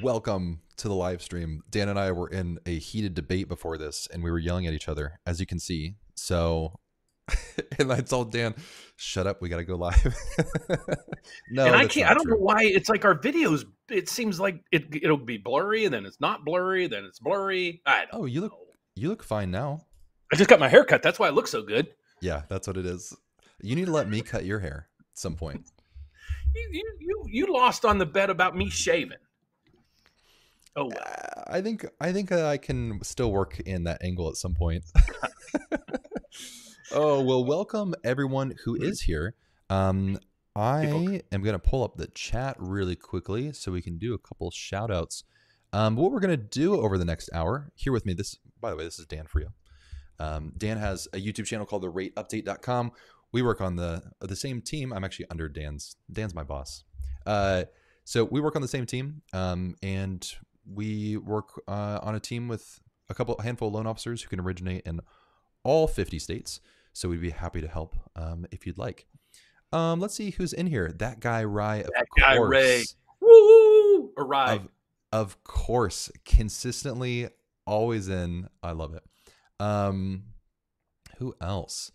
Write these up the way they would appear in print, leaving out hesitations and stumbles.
Welcome to the live stream. Dan and I were in a heated debate before this, and we were yelling at each other, as you can see. So, and I told Dan, "Shut up, we got to go live." No, and I can't. I don't know why. It's like our videos. It seems like it'll be blurry, and then it's not blurry, then it's blurry. I don't. Oh, you look fine now. I just got my hair cut. That's why I look so good. Yeah, that's what it is. You need to let me cut your hair at some point. You lost on the bet about me shaving. Oh, wow. I think I can still work in that angle at some point. Oh, well, welcome everyone who is here. I am going to pull up the chat really quickly so we can do a couple shout outs. What we're going to do over the next hour here with me, this, by the way, this is Dan Frio. Dan has a YouTube channel called TheRateUpdate.com. We work on the same team. I'm actually under Dan's. Dan's my boss. So we work on the same team, and we work on a team with a handful of loan officers who can originate in all 50 states. So we'd be happy to help if you'd like. Let's see who's in here. That guy Ray, of course. That guy Ray. Woo! Ray. Of course, consistently, always in. I love it. Who else?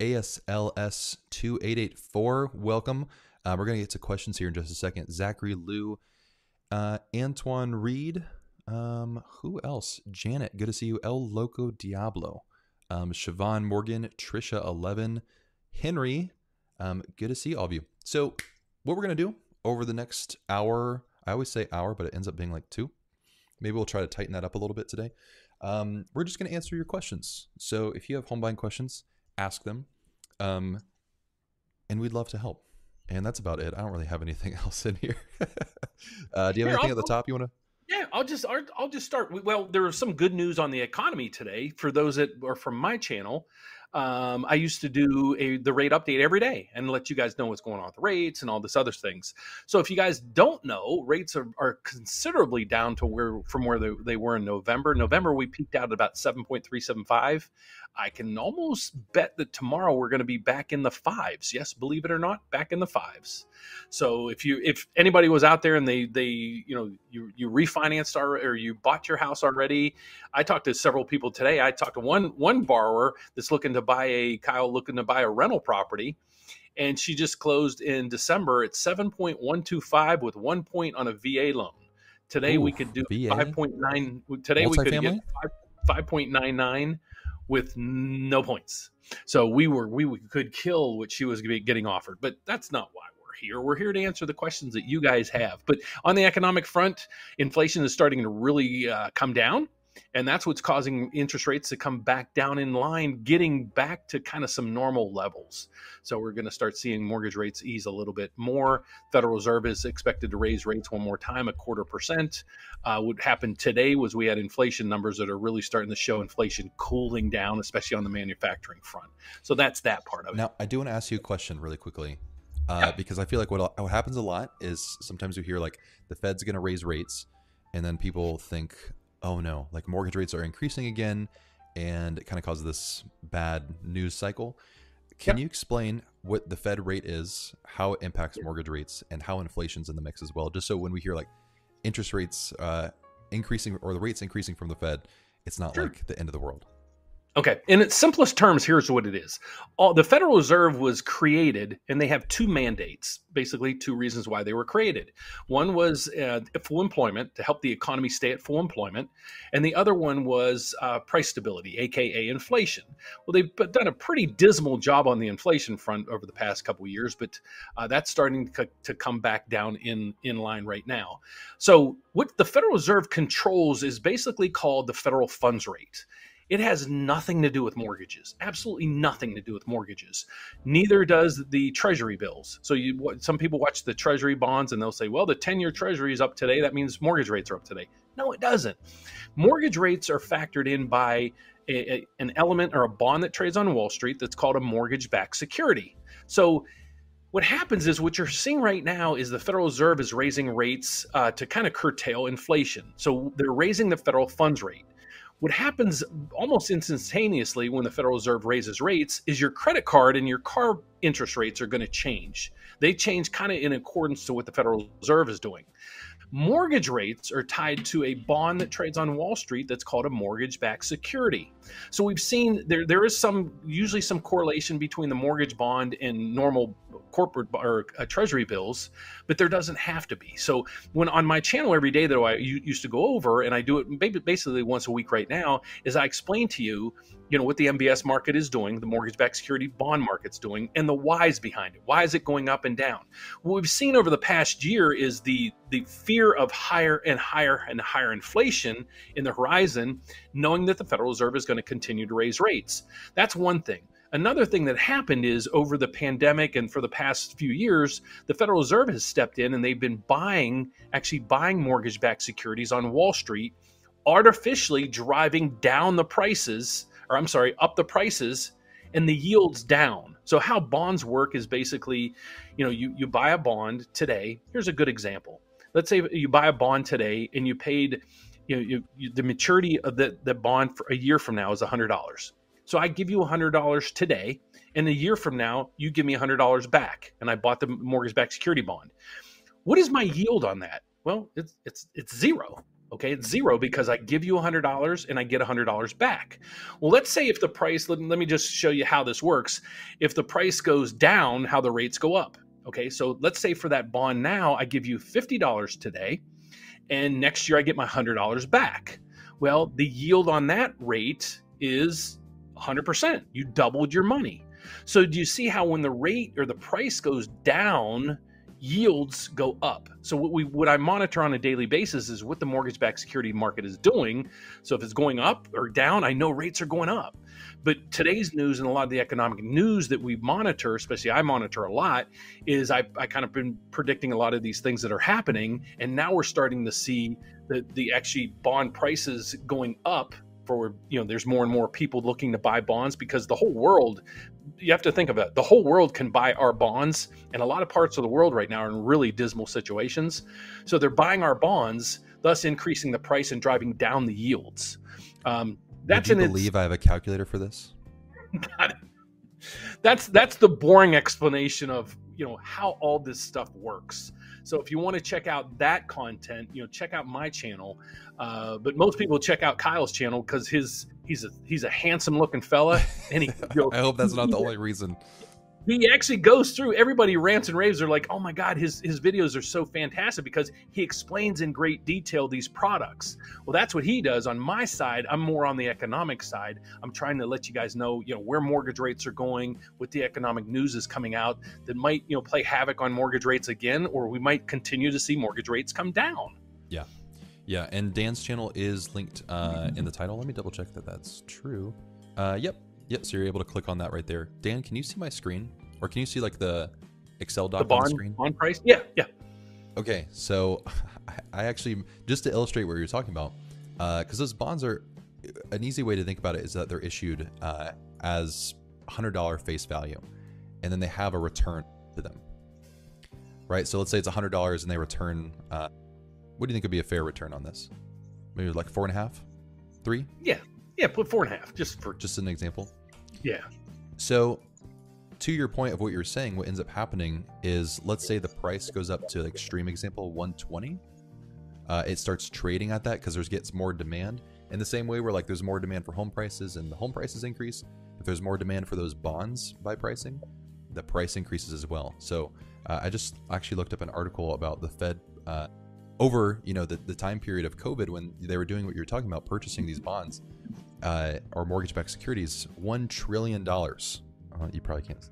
ASLS2884, welcome. We're going to get to questions here in just a second. Zachary Liu, Antoine Reed, who else? Janet, good to see you. El Loco Diablo, Siobhan Morgan, Trisha11, Henry, good to see all of you. So what we're going to do over the next hour, I always say hour, but it ends up being like two. Maybe we'll try to tighten that up a little bit today. We're just going to answer your questions. So if you have home buying questions, ask them, and we'd love to help. And that's about it. I don't really have anything else in here. Do you have anything at the top you want to? Yeah, I'll just start. Well, there was some good news on the economy today for those that are from my channel. I used to do the rate update every day and let you guys know what's going on with rates and all this other things. So if you guys don't know, rates are considerably down to from where they were in November. November, we peaked out at about 7.375. I can almost bet that tomorrow we're going to be back in the fives. Yes, believe it or not, back in the fives. So if anybody was out there and you refinanced or you bought your house already, I talked to several people today. I talked to one borrower that's looking to buy a rental property, and she just closed in December at 7.125 with 1 point on a VA loan. Today, ooh, we could do VA? 5.9. Today we could get 5.99. with no points. So we could kill what she was getting offered, but that's not why we're here. We're here to answer the questions that you guys have. But on the economic front, inflation is starting to really come down, and that's what's causing interest rates to come back down in line, getting back to kind of some normal levels. So we're going to start seeing mortgage rates ease a little bit more. Federal Reserve is expected to raise rates one more time, 0.25%. What happened today was we had inflation numbers that are really starting to show inflation cooling down, especially on the manufacturing front. So that's that part of it. Now, I do want to ask you a question really quickly, because I feel like what happens a lot is sometimes you hear like the Fed's going to raise rates, and then people think, oh no, like mortgage rates are increasing again, and it kind of causes this bad news cycle. Can you explain what the Fed rate is, how it impacts mortgage rates, and how inflation's in the mix as well? Just so when we hear like interest rates increasing or the rates increasing from the Fed, it's not like the end of the world. Okay. In its simplest terms, here's what it is. The Federal Reserve was created, and they have two mandates, basically two reasons why they were created. One was full employment, to help the economy stay at full employment. And the other one was price stability, AKA inflation. Well, they've done a pretty dismal job on the inflation front over the past couple of years, but that's starting to come back down in line right now. So what the Federal Reserve controls is basically called the federal funds rate. It has nothing to do with mortgages, absolutely nothing to do with mortgages. Neither does the treasury bills. So some people watch the treasury bonds and they'll say, well, the 10-year treasury is up today. That means mortgage rates are up today. No, it doesn't. Mortgage rates are factored in by an element or a bond that trades on Wall Street that's called a mortgage-backed security. So what happens is what you're seeing right now is the Federal Reserve is raising rates to kind of curtail inflation. So they're raising the federal funds rate. What happens almost instantaneously when the Federal Reserve raises rates is your credit card and your car interest rates are going to change. They change kind of in accordance to what the Federal Reserve is doing. Mortgage rates are tied to a bond that trades on Wall Street that's called a mortgage-backed security. So we've seen there is usually some correlation between the mortgage bond and normal corporate or treasury bills, but there doesn't have to be. So when on my channel every day that I used to go over, and I do it maybe basically once a week right now, is I explain to you, you know, what the MBS market is doing, the mortgage-backed security bond market's doing, and the whys behind it. Why is it going up and down? What we've seen over the past year is the fear of higher and higher and higher inflation in the horizon, knowing that the Federal Reserve is going to continue to raise rates. That's one thing. Another thing that happened is over the pandemic and for the past few years, the Federal Reserve has stepped in and they've been actually buying mortgage-backed securities on Wall Street, artificially driving down the prices, or I'm sorry, up the prices and the yields down. So how bonds work is basically, you know, you buy a bond today. Here's a good example. Let's say you buy a bond today and you paid, the maturity of the bond for a year from now is $100. So I give you $100 today, and a year from now, you give me $100 back, and I bought the mortgage-backed security bond. What is my yield on that? Well, it's zero. Okay, it's zero because I give you $100 and I get $100 back. Well, let's say if the price, let me just show you how this works. If the price goes down, how the rates go up. Okay, so let's say for that bond now, I give you $50 today, and next year I get my $100 back. Well, the yield on that rate is 100%. You doubled your money. So do you see how when the rate or the price goes down, yields go up? So what I monitor on a daily basis is what the mortgage-backed security market is doing. So if it's going up or down, I know rates are going up. But today's news and a lot of the economic news that we monitor, especially I monitor a lot, is I kind of been predicting a lot of these things that are happening. And now we're starting to see the actually bond prices going up for, you know, there's more and more people looking to buy bonds because the whole world, you have to think of it, the whole world can buy our bonds, and a lot of parts of the world right now are in really dismal situations. So they're buying our bonds, thus increasing the price and driving down the yields. That's Would you believe I have a calculator for this? That's the boring explanation of, you know, how all this stuff works. So if you want to check out that content, you know, check out my channel. But most people check out Kyle's channel because he's a handsome looking fella. And he, you know, I hope that's not the only reason. He actually goes through, everybody rants and raves. They're like, oh my God, his videos are so fantastic because he explains in great detail these products. Well, that's what he does. On my side, I'm more on the economic side. I'm trying to let you guys know, you know, where mortgage rates are going, what the economic news is coming out that might, you know, play havoc on mortgage rates again, or we might continue to see mortgage rates come down. Yeah. Yeah. And Dan's channel is linked in the title. Let me double check that that's true. Yep. Yep, so you're able to click on that right there. Dan, can you see my screen? Or can you see like the Excel doc on the screen? The bond price? Yeah, yeah. Okay, so I actually, just to illustrate what you're talking about, because those bonds are, an easy way to think about it is that they're issued as $100 face value, and then they have a return to them, right? So let's say it's $100 and they return, what do you think would be a fair return on this? Maybe like 4.5, 3? Yeah. Yeah, put 4.5 just an example. Yeah. So to your point of what you're saying, what ends up happening is, let's say the price goes up to, extreme example, 120. It starts trading at that because there gets more demand. In the same way where like there's more demand for home prices and the home prices increase, if there's more demand for those bonds by pricing, the price increases as well. So I just actually looked up an article about the Fed over, you know, the time period of COVID when they were doing what you're talking about, purchasing these bonds or mortgage-backed securities, $1 trillion. You probably can't.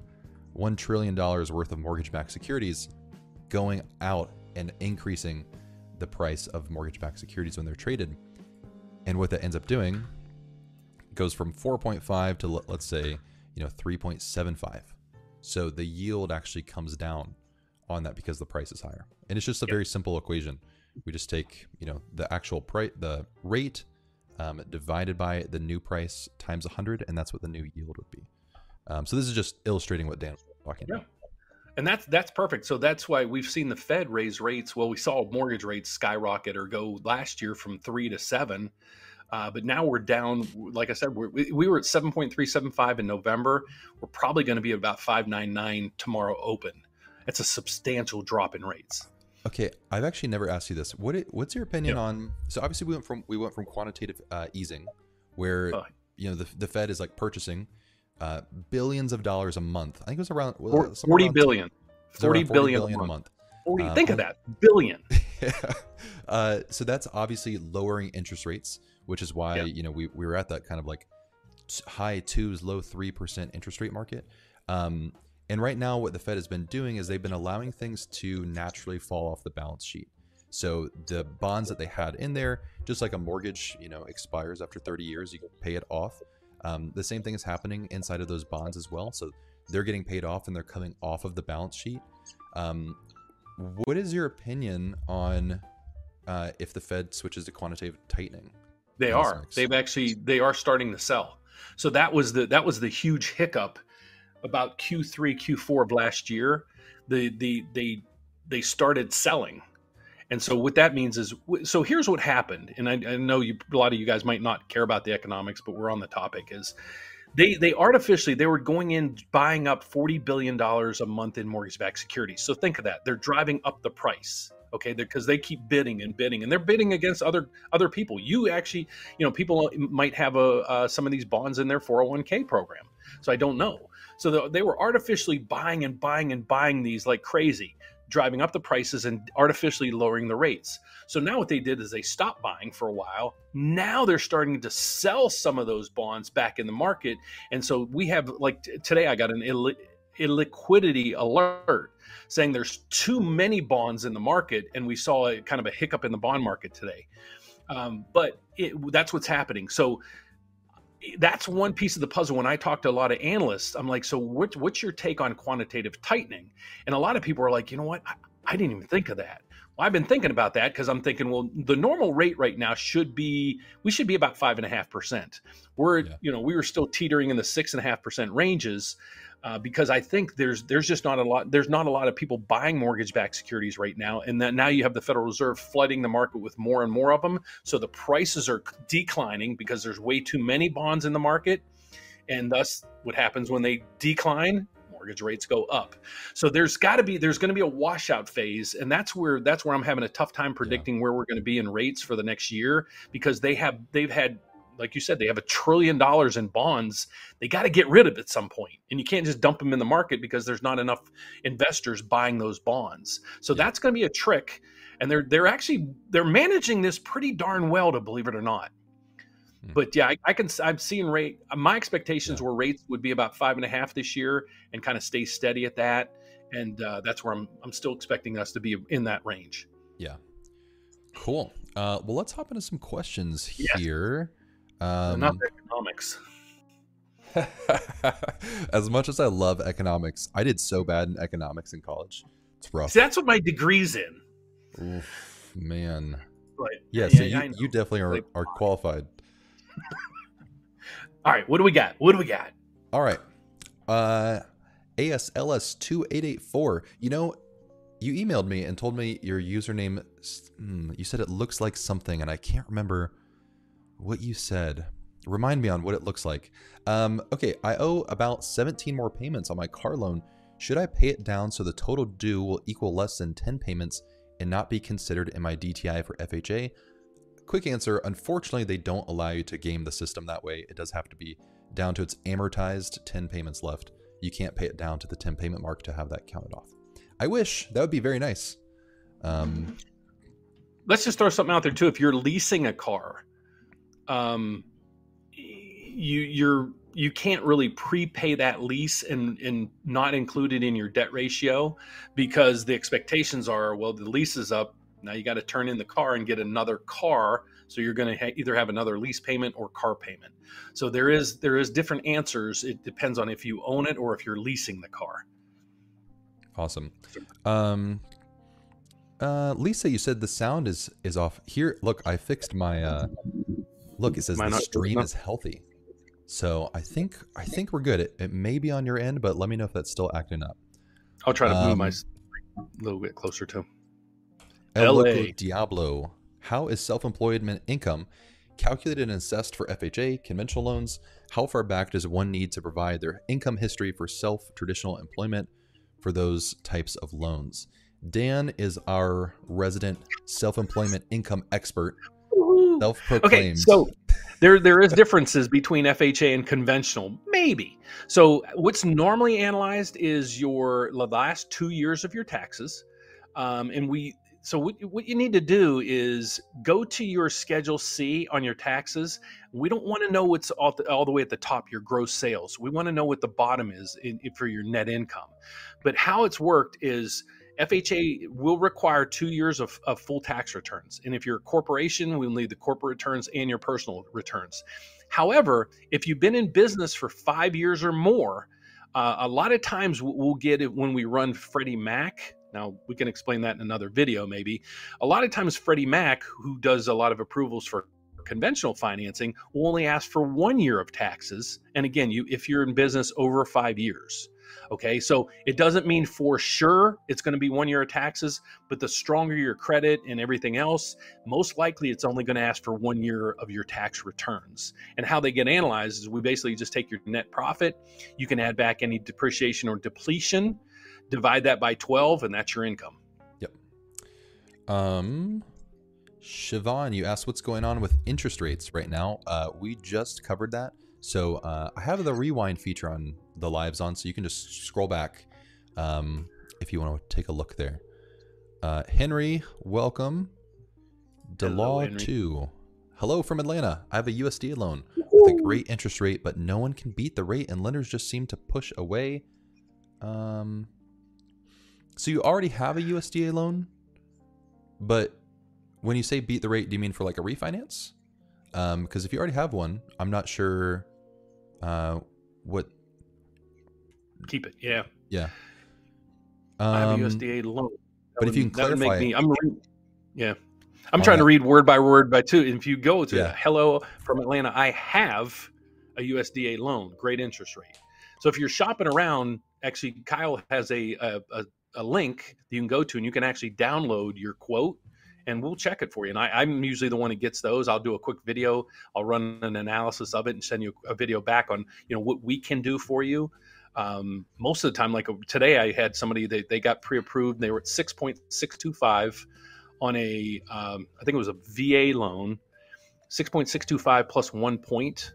$1 trillion worth of mortgage-backed securities going out and increasing the price of mortgage-backed securities when they're traded. And what that ends up doing goes from 4.5 to let's say, you know, 3.75. So the yield actually comes down on that because the price is higher. And it's just a very simple equation. We just take, you know, the actual price, the rate, divided by the new price times 100, and that's what the new yield would be. So this is just illustrating what Dan was talking about. And that's perfect. So that's why we've seen the Fed raise rates. Well, we saw mortgage rates skyrocket or go last year from 3 to 7. But now we're down, like I said, we were at 7.375 in November. We're probably going to be at about 5.99 tomorrow open. That's a substantial drop in rates. Okay, I've actually never asked you this. What's your opinion on? So obviously we went from quantitative easing, where the Fed is like purchasing billions of dollars a month. I think it was around 40 billion. 40 billion a month. 40, think of that, billion. So that's obviously lowering interest rates, which is why we were at that kind of like high 2s, low 3% interest rate market. And right now what the Fed has been doing is they've been allowing things to naturally fall off the balance sheet. So the bonds that they had in there, just like a mortgage, expires after 30 years, you can pay it off. The same thing is happening inside of those bonds as well. So they're getting paid off and they're coming off of the balance sheet. What is your opinion on if the Fed switches to quantitative tightening? They are. They are starting to sell. So that was the huge hiccup about Q3, Q4 of last year. They started selling. And so what that means is, so here's what happened. And I know a lot of you guys might not care about the economics, but we're on the topic is they were going in buying up $40 billion a month in mortgage-backed securities. So think of that. They're driving up the price. Okay, because they keep bidding and bidding, and they're bidding against other people. You actually, people might have some of these bonds in their 401k program. So I don't know. So they were artificially buying and buying and buying these like crazy, driving up the prices and artificially lowering the rates. So now what they did is they stopped buying for a while. Now they're starting to sell some of those bonds back in the market. And so we have, like today, I got an illiquidity alert saying there's too many bonds in the market, and we saw a kind of a hiccup in the bond market today. That's what's happening. So that's one piece of the puzzle. When I talk to a lot of analysts, I'm like, so what's your take on quantitative tightening? And a lot of people are like, you know what? I didn't even think of that. Well, I've been thinking about that because I'm thinking, well, the normal rate right now we should be about 5.5%. We were still teetering in the 6.5% ranges. Because I think there's just not a lot of people buying mortgage-backed securities right now, and then now you have the Federal Reserve flooding the market with more and more of them, so the prices are declining because there's way too many bonds in the market, and thus what happens when they decline, mortgage rates go up. So there's going to be a washout phase, and that's where I'm having a tough time predicting where we're going to be in rates for the next year, because they've had. Like you said, they have $1 trillion in bonds. They got to get rid of it at some point. And you can't just dump them in the market because there's not enough investors buying those bonds. So that's going to be a trick. And they're managing this pretty darn well, to believe it or not. But I'm seeing my expectations were rates would be about 5.5 this year and kind of stay steady at that. And that's where I'm still expecting us to be in that range. Yeah. Cool. Well, let's hop into some questions here. Not economics. As much as I love economics, I did so bad in economics in college. It's rough. See, that's what my degree's in. Oof, man. But, you definitely are qualified. All right, what do we got? All right. ASLS 2884. You emailed me and told me your username. You said it looks like something, and I can't remember what you said. Remind me on what it looks like. Okay, I owe about 17 more payments on my car loan. Should I pay it down so the total due will equal less than 10 payments and not be considered in my DTI for FHA? Quick answer, unfortunately, they don't allow you to game the system that way. It does have to be down to its amortized 10 payments left. You can't pay it down to the 10 payment mark to have that counted off. I wish. That would be very nice. Let's just throw something out there too. If you're leasing a car, you can't really prepay that lease and not include it in your debt ratio, because the expectations are, well, the lease is up. Now you got to turn in the car and get another car. So you're going to either have another lease payment or car payment. So there is different answers. It depends on if you own it or if you're leasing the car. Awesome. Lisa, you said the sound is off here. Look, I fixed my, look, it says the stream is healthy. So I think we're good. It may be on your end, but let me know if that's still acting up. I'll try to move my a little bit closer to LA. Diablo. How is self-employed income calculated and assessed for FHA, conventional loans? How far back does one need to provide their income history for self-traditional employment for those types of loans? Dan is our resident self-employment income expert, self-proclaimed. Okay, so there is differences between FHA and conventional, maybe. So what's normally analyzed is your last 2 years of your taxes, So what you need to do is go to your Schedule C on your taxes. We don't want to know what's all the way at the top, your gross sales. We want to know what the bottom is for your net income. But how it's worked is FHA will require 2 years of full tax returns. And if you're a corporation, we need the corporate returns and your personal returns. However, if you've been in business for 5 years or more, a lot of times we'll get it when we run Freddie Mac. Now, we can explain that in another video, maybe. A lot of times, Freddie Mac, who does a lot of approvals for conventional financing, will only ask for 1 year of taxes. And again, if you're in business over 5 years, okay? So it doesn't mean for sure it's going to be 1 year of taxes, but the stronger your credit and everything else, most likely it's only going to ask for 1 year of your tax returns. And how they get analyzed is we basically just take your net profit. You can add back any depreciation or depletion, divide that by 12, and that's your income. Yep. Siobhan, you asked what's going on with interest rates right now. We just covered that. So I have the rewind feature on the lives on, so you can just scroll back if you want to take a look there. Henry, welcome. DeLaw 2. Hello from Atlanta. I have a USDA loan with a great interest rate, but no one can beat the rate, and lenders just seem to push away. So you already have a USDA loan, but when you say beat the rate, do you mean for like a refinance? Because if you already have one, I'm not sure what. Keep it, yeah. Yeah. I have a USDA loan. But if you can clarify. That would make me, I'm trying to read word by word by two. If you go to hello from Atlanta, I have a USDA loan, great interest rate. So if you're shopping around, actually Kyle has a link that you can go to, and you can actually download your quote, and we'll check it for you. And I'm usually the one who gets those. I'll do a quick video. I'll run an analysis of it and send you a video back on, you know, what we can do for you. Most of the time, like today, I had somebody that they got pre-approved. They were at 6.625 on a, I think it was a VA loan, 6.625 plus 1 point.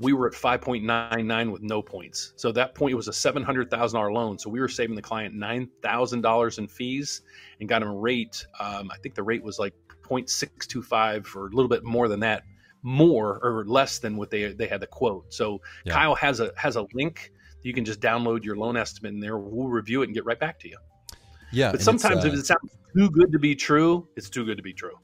We were at 5.99 with no points. So that point was a $700,000 loan. So we were saving the client $9,000 in fees and got him a rate. I think the rate was like 0.625 or a little bit more than that, more or less than what they had the quote. So yeah. Kyle has a link. You can just download your loan estimate in there. We'll review it and get right back to you. Yeah. But sometimes if it sounds too good to be true, it's too good to be true.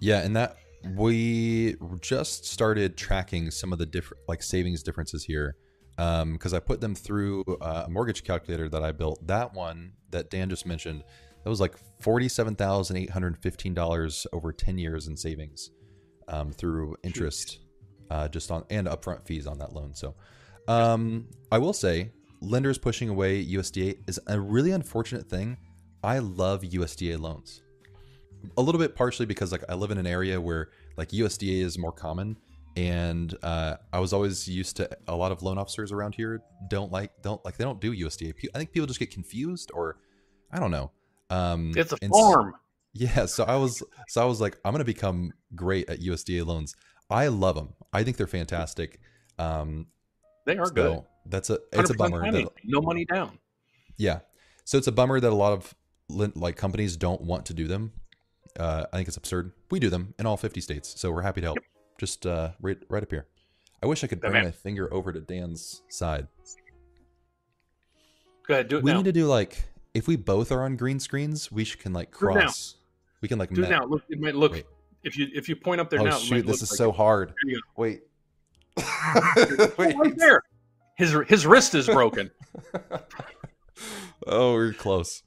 Yeah. And that, we just started tracking some of the different savings differences here because I put them through a mortgage calculator that I built. That one that Dan just mentioned, that was like $47,815 over 10 years in savings through interest just on and upfront fees on that loan. So I will say lenders pushing away USDA is a really unfortunate thing. I love USDA loans. A little bit partially because I live in an area where USDA is more common, and I was always used to a lot of loan officers around here they don't do USDA. I think people just get confused, or I don't know. It's a form. So I was like, I'm gonna become great at USDA loans. I love them. I think they're fantastic. They are good. It's a bummer. No money down. Yeah, so it's a bummer that a lot of companies don't want to do them. I think it's absurd. We do them in all 50 states, so we're happy to help. Yep. Just right up here. I wish I could bring my finger over to Dan's side. Go ahead, do it now. We need to do if we both are on green screens, we can cross. We can do it now. Look, it might look. Wait. If you point up there now. Oh shoot! This is so hard. Wait. Wait. Right there. His wrist is broken. Oh, we're close.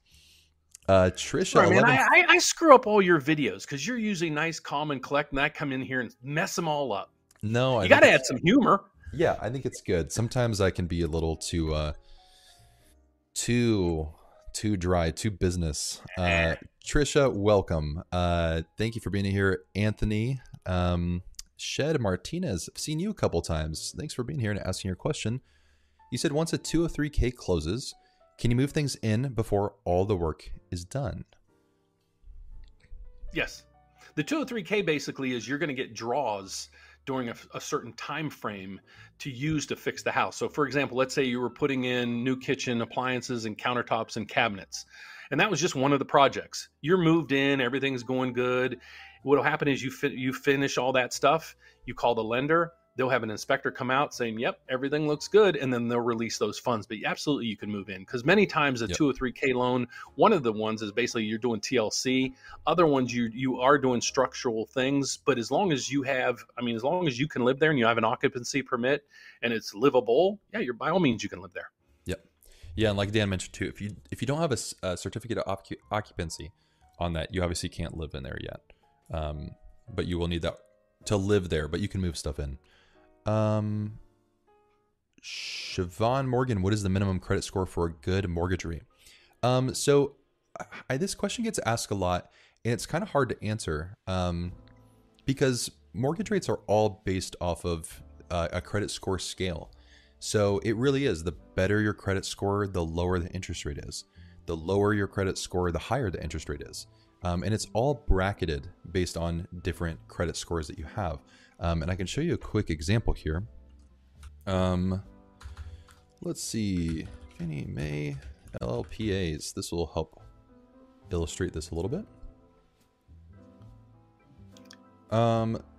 Trisha, right, man, I screw up all your videos because you're usually nice, calm, and collect, and I come in here and mess them all up. No, you got to add some humor. Yeah, I think it's good. Sometimes I can be a little too dry, too business. Trisha, welcome. Thank you for being here, Anthony. Shed Martinez, I've seen you a couple times. Thanks for being here and asking your question. You said once a 203K closes, Can you move things in before all the work is done? Yes. The 203K basically is you're going to get draws during a certain time frame to use to fix the house. So for example, let's say you were putting in new kitchen appliances and countertops and cabinets, and that was just one of the projects. You're moved in, everything's going good. What'll happen is you finish all that stuff, you call the lender, they'll have an inspector come out saying, yep, everything looks good. And then they'll release those funds. But absolutely, you can move in, because many times a 203K loan, one of the ones is basically you're doing TLC. Other ones, you are doing structural things. But as long as you have, I mean, as long as you can live there and you have an occupancy permit and it's livable, yeah, you're, by all means, you can live there. Yep. Yeah. And like Dan mentioned too, if you don't have a certificate of occupancy on that, you obviously can't live in there yet. But you will need that to live there, but you can move stuff in. Siobhan Morgan, what is the minimum credit score for a good mortgagee? So this question gets asked a lot, and it's kind of hard to answer, because mortgage rates are all based off of a credit score scale. So it really is, the better your credit score, the lower the interest rate is. The lower your credit score, the higher the interest rate is. And it's all bracketed based on different credit scores that you have. And I can show you a quick example here. Let's see, Fannie Mae LLPAs. This will help illustrate this a little bit.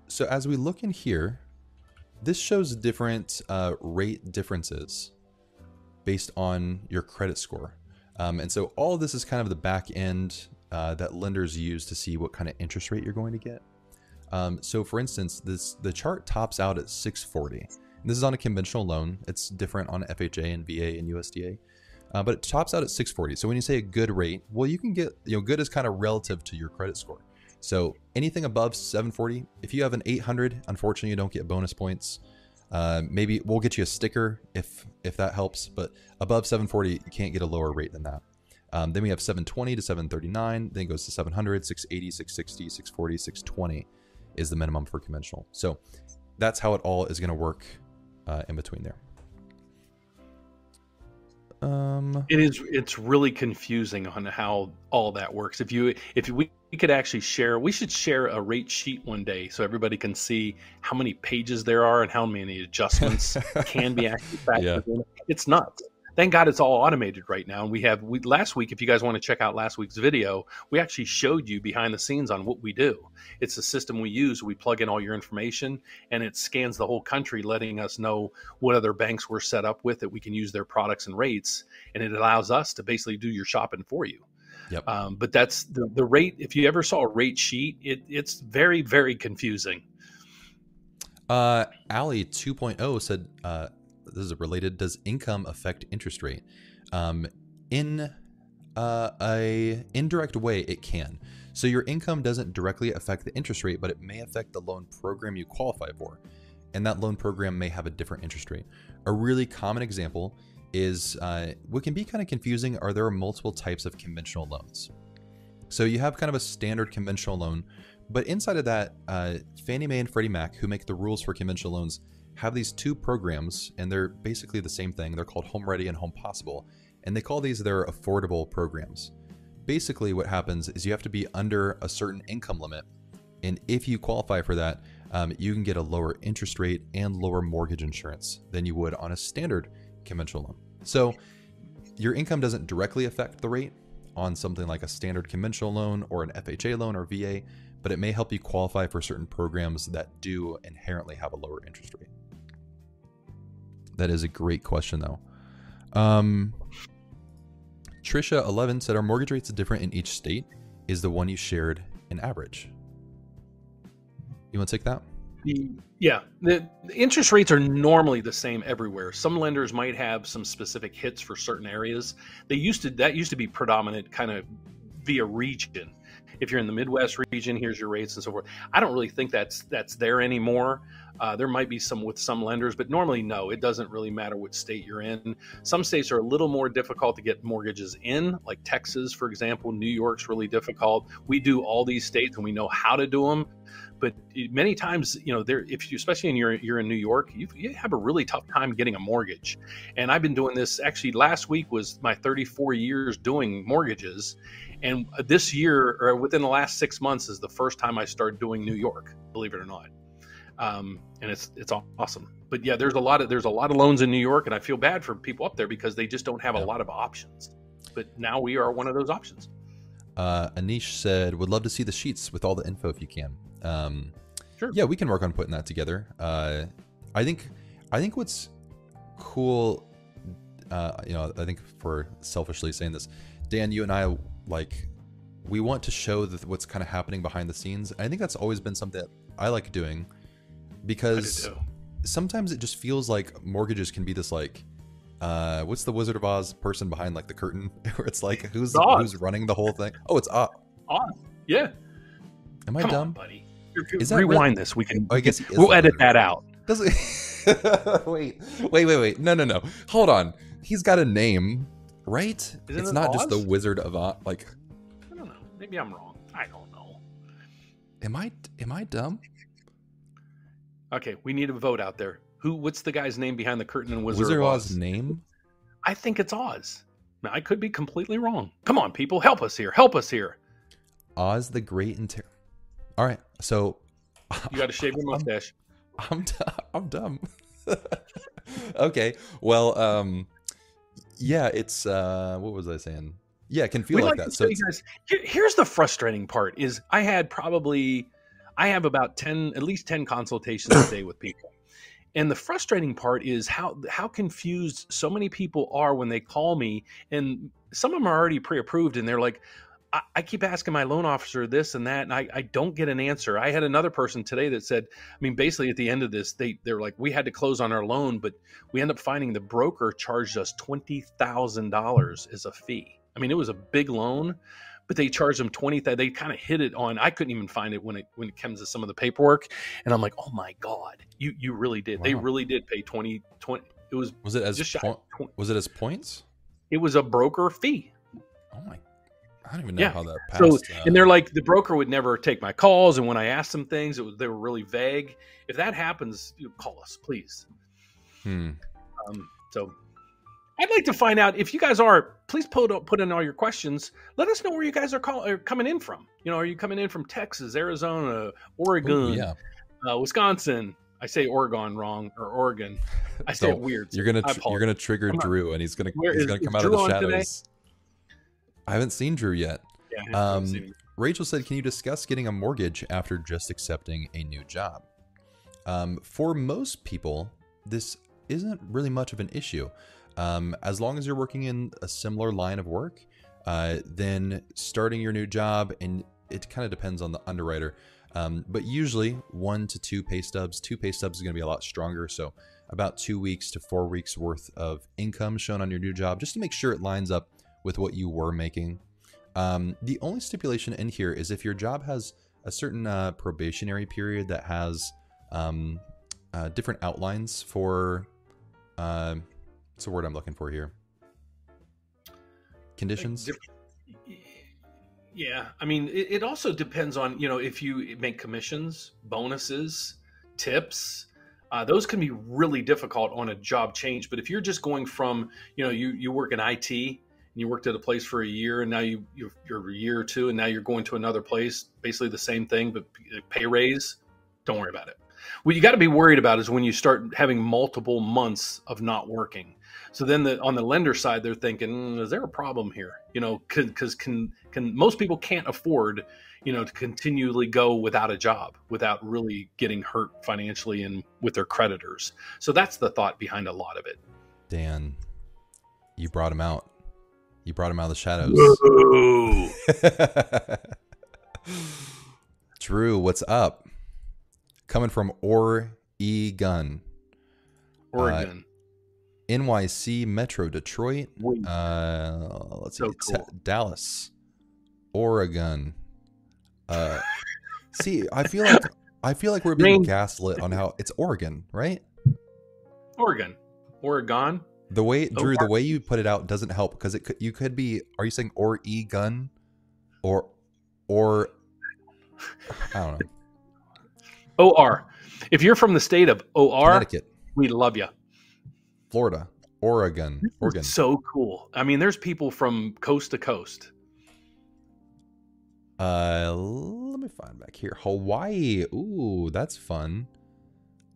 So as we look in here, this shows different rate differences based on your credit score. And so all of this is kind of the back end that lenders use to see what kind of interest rate you're going to get. So for instance, the chart tops out at 640. And this is on a conventional loan. It's different on FHA and VA and USDA, but it tops out at 640. So when you say a good rate, well, you can get, you know, good is kind of relative to your credit score. So anything above 740, if you have an 800, unfortunately you don't get bonus points. Maybe we'll get you a sticker if that helps, but above 740, you can't get a lower rate than that. Then we have 720 to 739, then it goes to 700, 680, 660, 640, 620. Is the minimum for conventional. So that's how it all is going to work in between there. It's really confusing on how all that works. If we could actually share, we should share a rate sheet one day so everybody can see how many pages there are and how many adjustments can be actually factored in. It's nuts. Thank God it's all automated right now. And we last week, if you guys want to check out last week's video, we actually showed you behind the scenes on what we do. It's the system we use. We plug in all your information and it scans the whole country, letting us know what other banks we're set up with that we can use their products and rates. And it allows us to basically do your shopping for you. Yep. But that's the rate. If you ever saw a rate sheet, it's very, very confusing. Allie 2.0 said, this is related. Does income affect interest rate? In a indirect way, it can. So your income doesn't directly affect the interest rate, but it may affect the loan program you qualify for. And that loan program may have a different interest rate. A really common example is what can be kind of confusing are there are multiple types of conventional loans. So you have kind of a standard conventional loan, but inside of that, Fannie Mae and Freddie Mac, who make the rules for conventional loans, have these two programs, and they're basically the same thing. They're called Home Ready and Home Possible, and they call these their affordable programs. Basically what happens is you have to be under a certain income limit, and if you qualify for that, you can get a lower interest rate and lower mortgage insurance than you would on a standard conventional loan. So your income doesn't directly affect the rate on something like a standard conventional loan or an FHA loan or VA, but it may help you qualify for certain programs that do inherently have a lower interest rate. That is a great question though. Trisha 11 said, are mortgage rates different in each state? Is the one you shared an average? You want to take that? Yeah. The interest rates are normally the same everywhere. Some lenders might have some specific hits for certain areas. That used to be predominant kind of via region. If you're in the Midwest region, here's your rates and so forth. I don't really think that's there anymore. There might be some with some lenders, but normally, no, it doesn't really matter what state you're in. Some states are a little more difficult to get mortgages in, like Texas, for example. New York's really difficult. We do all these states and we know how to do them, But many times, you know, there, if you, especially in you're in New York, you have a really tough time getting a mortgage. And I've been doing this, actually last week was my 34 years doing mortgages. And this year, or within the last 6 months, is the first time I started doing New York, believe it or not. And it's awesome. But yeah, there's a lot of loans in New York, and I feel bad for people up there because they just don't have a lot of options. But now we are one of those options. Anish said, would love to see the sheets with all the info if you can. Sure. Yeah, we can work on putting that together. I think what's cool, you know, I think for selfishly saying this, Dan, you and I, like, we want to show what's kind of happening behind the scenes. I think that's always been something that I like doing, because sometimes it just feels like mortgages can be this, like, what's the Wizard of Oz person behind, like, the curtain, where it's like, who's running the whole thing? Oh, it's Oz. Yeah. Am I Come dumb? On, buddy. Is that rewind really? This. We can. Oh, I guess we'll edit that out. Does it? Wait. No. Hold on. He's got a name, right? Isn't it's not Oz? Just the Wizard of Oz. Like, I don't know. Maybe I'm wrong. I don't know. Am I dumb? Okay, we need a vote out there. What's the guy's name behind the curtain in Wizard of Oz? Oz's name? I think it's Oz. Now, I could be completely wrong. Come on, people, help us here. Oz the Great and Terrible. All right, so you got to shave your mustache. I'm dumb. Okay, well, yeah, it's what was I saying? Yeah, it can feel like that. So guys, here's the frustrating part: is I have about 10 consultations a day with people. And the frustrating part is how confused so many people are when they call me, and some of them are already pre-approved, and they're like, I keep asking my loan officer this and that, and I don't get an answer. I had another person today that said, I mean, basically at the end of this, they're like, we had to close on our loan, but we end up finding the broker charged us $20,000 as a fee. I mean, it was a big loan, but they charged them $20,000. They kind of hit it on. I couldn't even find it when it comes to some of the paperwork, and I'm like, oh my god, you really did. Wow. They really did pay $20. It was it as just was it as points? It was a broker fee. Oh my, I don't even know how that passed. So, and they're like, the broker would never take my calls, and when I asked them things, they were really vague. If that happens, call us, please. So. I'd like to find out if you guys are. Please put in all your questions. Let us know where you guys are coming in from. You know, are you coming in from Texas, Arizona, Oregon, Wisconsin? I say Oregon wrong, or Oregon. I say it weird. So you're gonna trigger Drew, and he's gonna come out Drew of the shadows. I haven't seen Drew yet. Yeah, Rachel said, "Can you discuss getting a mortgage after just accepting a new job?" For most people, this isn't really much of an issue. As long as you're working in a similar line of work, then starting your new job, and it kind of depends on the underwriter, but usually 1 to 2 pay stubs. 2 pay stubs is going to be a lot stronger, so about 2 weeks to 4 weeks worth of income shown on your new job, just to make sure it lines up with what you were making. The only stipulation in here is if your job has a certain probationary period that has different outlines for... what's the word I'm looking for here? Conditions? Yeah. I mean, it also depends on, you know, if you make commissions, bonuses, tips, those can be really difficult on a job change. But if you're just going from, you know, you work in IT and you worked at a place for a year, and now you're a year or two, and now you're going to another place, basically the same thing, but pay raise, don't worry about it. What you got to be worried about is when you start having multiple months of not working. So then on the lender side, they're thinking, is there a problem here? You know, because most people can't afford, you know, to continually go without a job, without really getting hurt financially and with their creditors. So that's the thought behind a lot of it. Dan, you brought him out. You brought him out of the shadows. Drew, what's up? Coming from Oregon, NYC Metro, Detroit, let's see, cool. Dallas, Oregon. See, I feel like we're being gaslit on how it's Oregon, right? Oregon. The way Drew, the way you put it out doesn't help, because you could be. Are you saying Oregon or I don't know. OR. If you're from the state of OR, Connecticut, we love you. Florida, Oregon. So cool. I mean, there's people from coast to coast. Let me find back here. Hawaii. Ooh, that's fun.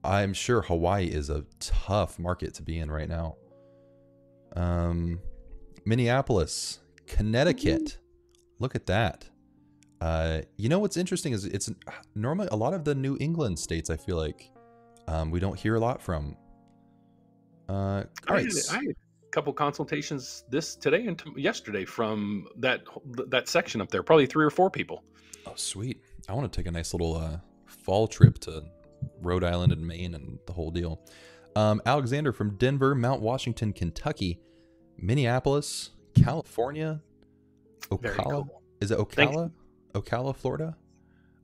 I'm sure Hawaii is a tough market to be in right now. Minneapolis, Connecticut. Look at that. You know what's interesting is it's normally a lot of the New England states, I feel like, we don't hear a lot from. I had a couple consultations today and yesterday from that section up there. Probably 3 or 4 people. Oh, sweet! I want to take a nice little fall trip to Rhode Island and Maine and the whole deal. Alexander from Denver, Mount Washington, Kentucky, Minneapolis, California, Ocala. Is it Ocala? Ocala, Florida.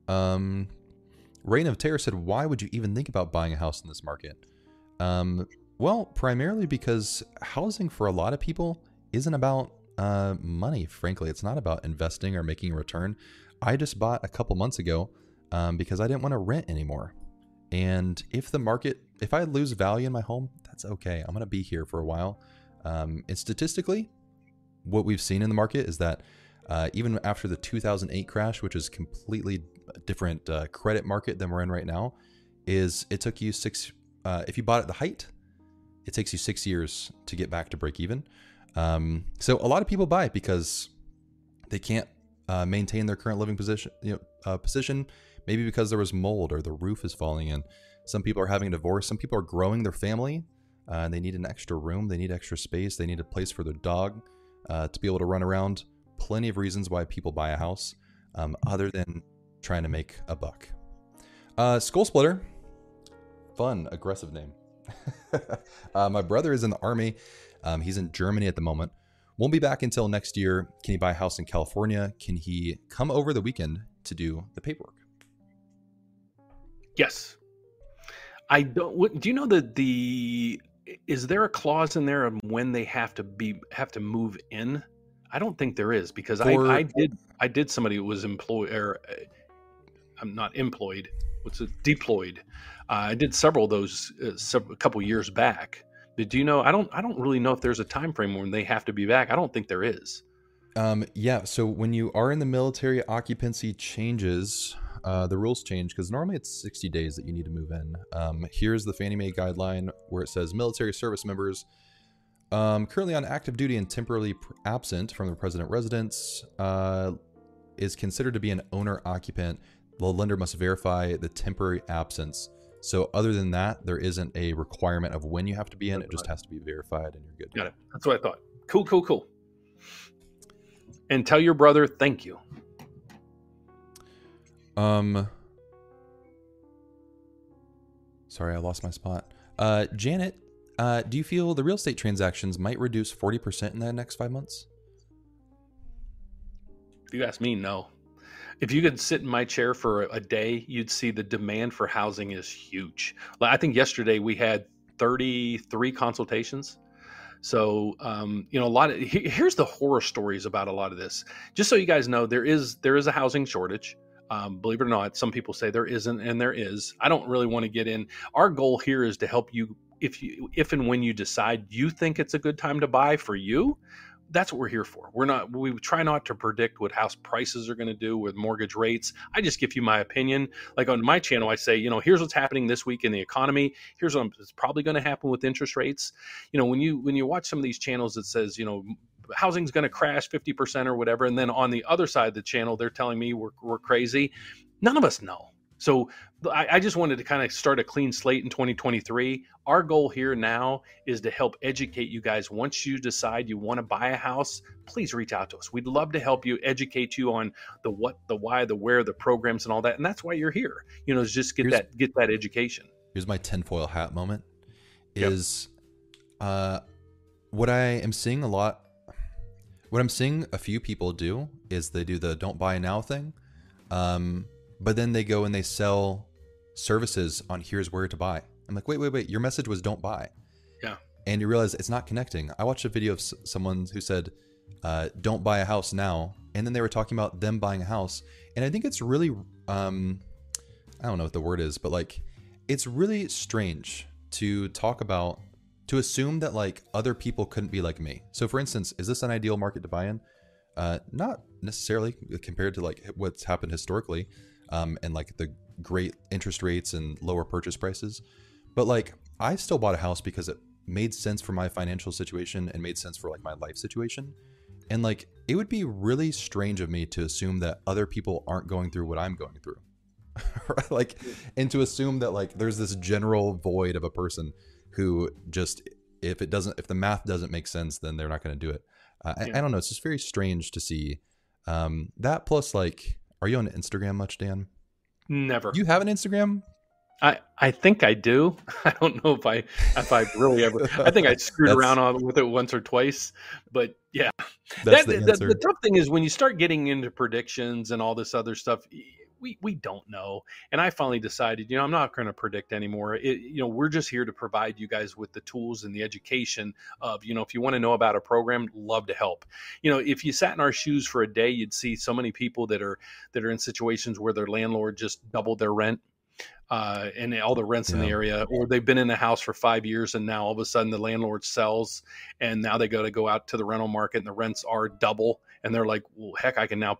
Reign of Terror said, why would you even think about buying a house in this market? Well, primarily because housing for a lot of people isn't about money, frankly. It's not about investing or making a return. I just bought a couple months ago because I didn't want to rent anymore. And if I lose value in my home, that's okay. I'm going to be here for a while. And statistically, what we've seen in the market is that even after the 2008 crash, which is completely different credit market than we're in right now, it took you if you bought at the height, it takes you 6 years to get back to break even. So a lot of people buy it because they can't maintain their current living position, maybe because there was mold or the roof is falling in. Some people are having a divorce. Some people are growing their family and they need an extra room. They need extra space. They need a place for their dog to be able to run around. Plenty of reasons why people buy a house other than trying to make a buck. Skull Splitter. Fun, aggressive name. My brother is in the Army. He's in Germany at the moment. Won't be back until next year. Can he buy a house in California? Can he come over the weekend to do the paperwork? Yes. Do you know that is there a clause in there of when they have to move in? I don't think there is, because I did somebody who was deployed. I did several of those a couple years back. But do you know, I don't really know if there's a time frame when they have to be back. I don't think there is. Yeah. So when you are in the military, occupancy changes. The rules change because normally it's 60 days that you need to move in. Here's the Fannie Mae guideline where it says military service members currently on active duty and temporarily absent from their resident residence is considered to be an owner-occupant. The lender must verify the temporary absence. So other than that, there isn't a requirement of when you have to be in. It just has to be verified and you're good. Got it. That's what I thought. Cool, cool, cool. And tell your brother thank you. Sorry, I lost my spot. Janet, do you feel the real estate transactions might reduce 40% in the next 5 months? If you ask me, no. If you could sit in my chair for a day, you'd see the demand for housing is huge. I think yesterday we had 33 consultations. So, a lot of, here's the horror stories about a lot of this, just so you guys know, there is a housing shortage. Believe it or not, some people say there isn't, and there is. I don't really want to get in. Our goal here is to help you if and when you decide you think it's a good time to buy for you. That's what we're here for. We try not to predict what house prices are going to do with mortgage rates. I just give you my opinion. Like on my channel, I say, here's what's happening this week in the economy. Here's what's probably going to happen with interest rates. When you watch some of these channels that says, housing's going to crash 50% or whatever. And then on the other side of the channel, they're telling me we're crazy. None of us know. So I just wanted to kind of start a clean slate in 2023. Our goal here now is to help educate you guys. Once you decide you want to buy a house, please reach out to us. We'd love to help you, educate you on the what, the why, the where, the programs and all that. And that's why you're here, is just get that education. Here's my tinfoil hat moment is, yep. What I am seeing a lot, what I'm seeing a few people do is they do the don't buy now thing. But then they go and they sell services on here's where to buy. I'm like, wait, your message was don't buy. Yeah. And you realize it's not connecting. I watched a video of someone who said, don't buy a house now. And then they were talking about them buying a house. And I think it's really, I don't know what the word is, but like, it's really strange to talk about, to assume that like other people couldn't be like me. So for instance, is this an ideal market to buy in? Not necessarily, compared to like what's happened historically, and like the great interest rates and lower purchase prices. But like, I still bought a house because it made sense for my financial situation and made sense for like my life situation. And like, it would be really strange of me to assume that other people aren't going through what I'm going through. Like, and to assume that like there's this general void of a person who just, if the math doesn't make sense, then they're not going to do it. I don't know. It's just very strange to see that. Plus, like, are you on Instagram much, Dan? Never. You have an Instagram? I think I do. I don't know if I really ever. I think I screwed around with it once or twice, but yeah. That's the tough thing is when you start getting into predictions and all this other stuff, we don't know. And I finally decided, I'm not going to predict anymore. We're just here to provide you guys with the tools and the education of, if you want to know about a program, love to help. If you sat in our shoes for a day, you'd see so many people that are in situations where their landlord just doubled their rent. And all the rents in the area, or they've been in the house for 5 years and now all of a sudden the landlord sells and now they go out to the rental market and the rents are double and they're like, well, heck, I can get